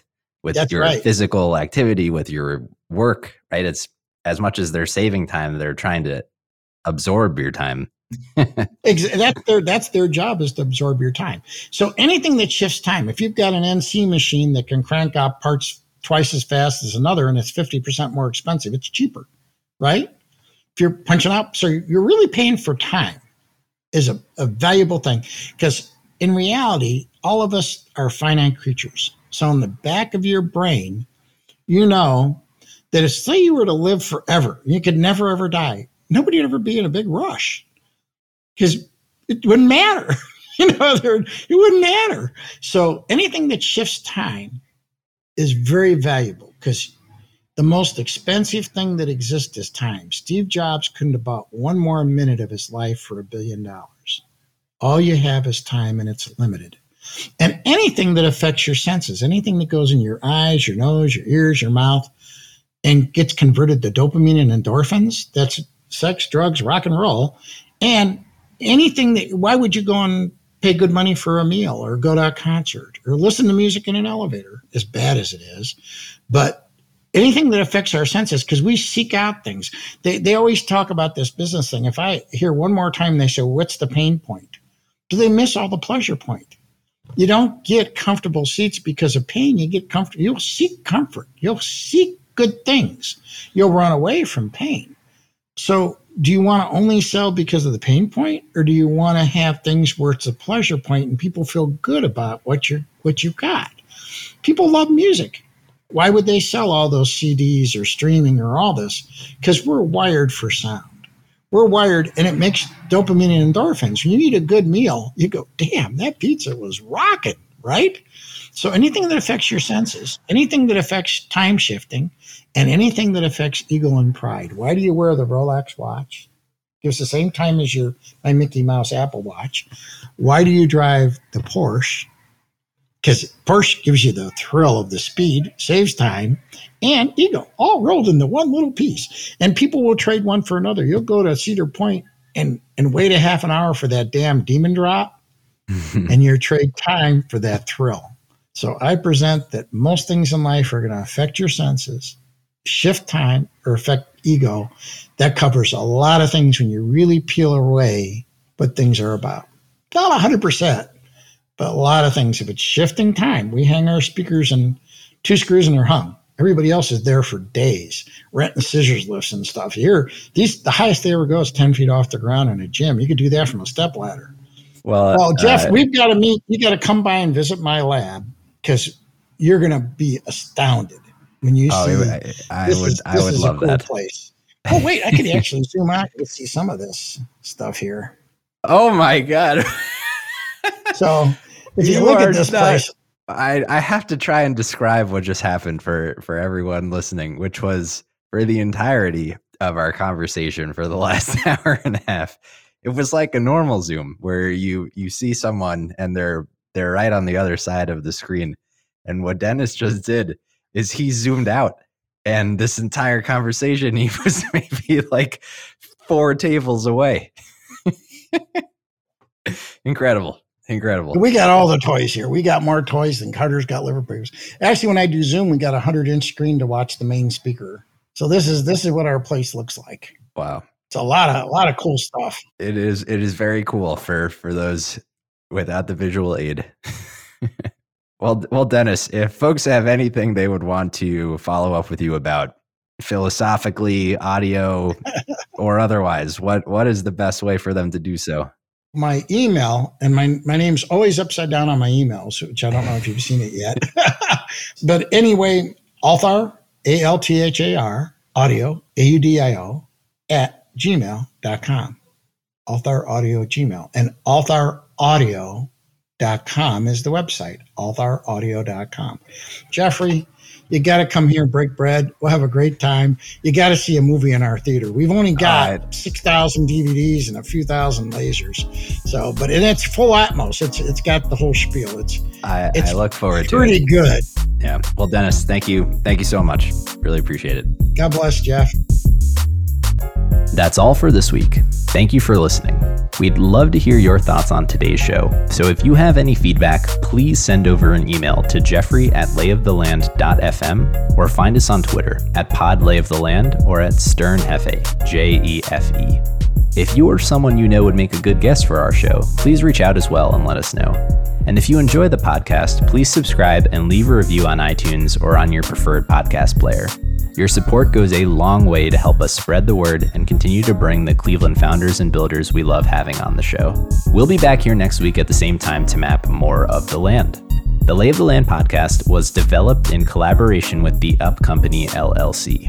your physical activity, with your work, right? It's as much as they're saving time, they're trying to absorb your time. That's their job is to absorb your time. So anything that shifts time, if you've got an NC machine that can crank out parts twice as fast as another, and it's 50% more expensive, it's cheaper, right? If you're punching out, so you're really paying for time is a valuable thing because in reality, all of us are finite creatures. So in the back of your brain, you know that if, say, you were to live forever, you could never, ever die, nobody would ever be in a big rush because it wouldn't matter. You know, it wouldn't matter. So anything that shifts time is very valuable because the most expensive thing that exists is time. Steve Jobs couldn't have bought one more minute of his life for $1 billion. All you have is time, and it's limited. And anything that affects your senses, anything that goes in your eyes, your nose, your ears, your mouth, and gets converted to dopamine and endorphins, that's sex, drugs, rock and roll. And anything that, why would you go and pay good money for a meal or go to a concert or listen to music in an elevator, as bad as it is? But anything that affects our senses, because we seek out things. They always talk about this business thing. If I hear one more time, they say, what's the pain point? Do they miss all the pleasure point? You don't get comfortable seats because of pain. You get comfort. You'll seek comfort. You'll seek good things. You'll run away from pain. So do you want to only sell because of the pain point, or do you want to have things where it's a pleasure point and people feel good about what you got? People love music. Why would they sell all those CDs or streaming or all this? Because we're wired for sound. We're wired, and it makes dopamine and endorphins. When you eat a good meal, you go, damn, that pizza was rocking, right? So anything that affects your senses, anything that affects time shifting, and anything that affects ego and pride. Why do you wear the Rolex watch? It's the same time as my Mickey Mouse Apple Watch. Why do you drive the Porsche? Because Porsche gives you the thrill of the speed, saves time, and ego, all rolled into one little piece. And people will trade one for another. You'll go to Cedar Point and wait a half an hour for that damn demon drop, and you trade time for that thrill. So I present that most things in life are going to affect your senses, shift time, or affect ego. That covers a lot of things when you really peel away what things are about. Not 100%, but a lot of things. If it's shifting time, we hang our speakers and two screws and they're hung. Everybody else is there for days, renting scissors lifts and stuff. Here, the highest they ever go is 10 feet off the ground in a gym. You could do that from a stepladder. Well, Jeff, we've got to meet. You got to come by and visit my lab because you're going to be astounded. When you I would love cool that place. Oh wait, I could actually zoom out and see some of this stuff here. Oh my God! So if you look at this place, I have to try and describe what just happened for everyone listening, which was for the entirety of our conversation for the last hour and a half. It was like a normal Zoom where you see someone and they're right on the other side of the screen, and what Dennis just did is he zoomed out, and this entire conversation, he was maybe like 4 tables away. Incredible. We got all the toys here. We got more toys than Carter's got liverpoos. Actually, when I do Zoom, we got a 100-inch screen to watch the main speaker. So this is what our place looks like. Wow. It's a lot of cool stuff. It is very cool for those without the visual aid. Well, Dennis, if folks have anything they would want to follow up with you about philosophically, audio, or otherwise, what is the best way for them to do so? My email, and my name's always upside down on my emails, which I don't know if you've seen it yet. But anyway, Althar, A-L-T-H-A-R, audio, A-U-D-I-O, at gmail.com. Althar Audio Gmail. And Althar Audio .com is the website, altharaudio.com. Jeffrey, you got to come here and break bread. We'll have a great time. You got to see a movie in our theater. We've only got 6,000 DVDs and a few thousand lasers. So, but it's full Atmos. It's got the whole spiel. I look forward to it. Pretty good. Yeah. Well, Dennis, thank you. Thank you so much. Really appreciate it. God bless, Jeff. That's all for this week. Thank you for listening. We'd love to hear your thoughts on today's show. So if you have any feedback, please send over an email to jeffrey@layoftheland.fm or find us on Twitter @podlayoftheland or @sternjefe, J-E-F-E. If you or someone you know would make a good guest for our show, please reach out as well and let us know. And if you enjoy the podcast, please subscribe and leave a review on iTunes or on your preferred podcast player. Your support goes a long way to help us spread the word and continue to bring the Cleveland founders and builders we love having on the show. We'll be back here next week at the same time to map more of the land. The Lay of the Land podcast was developed in collaboration with The Up Company, LLC.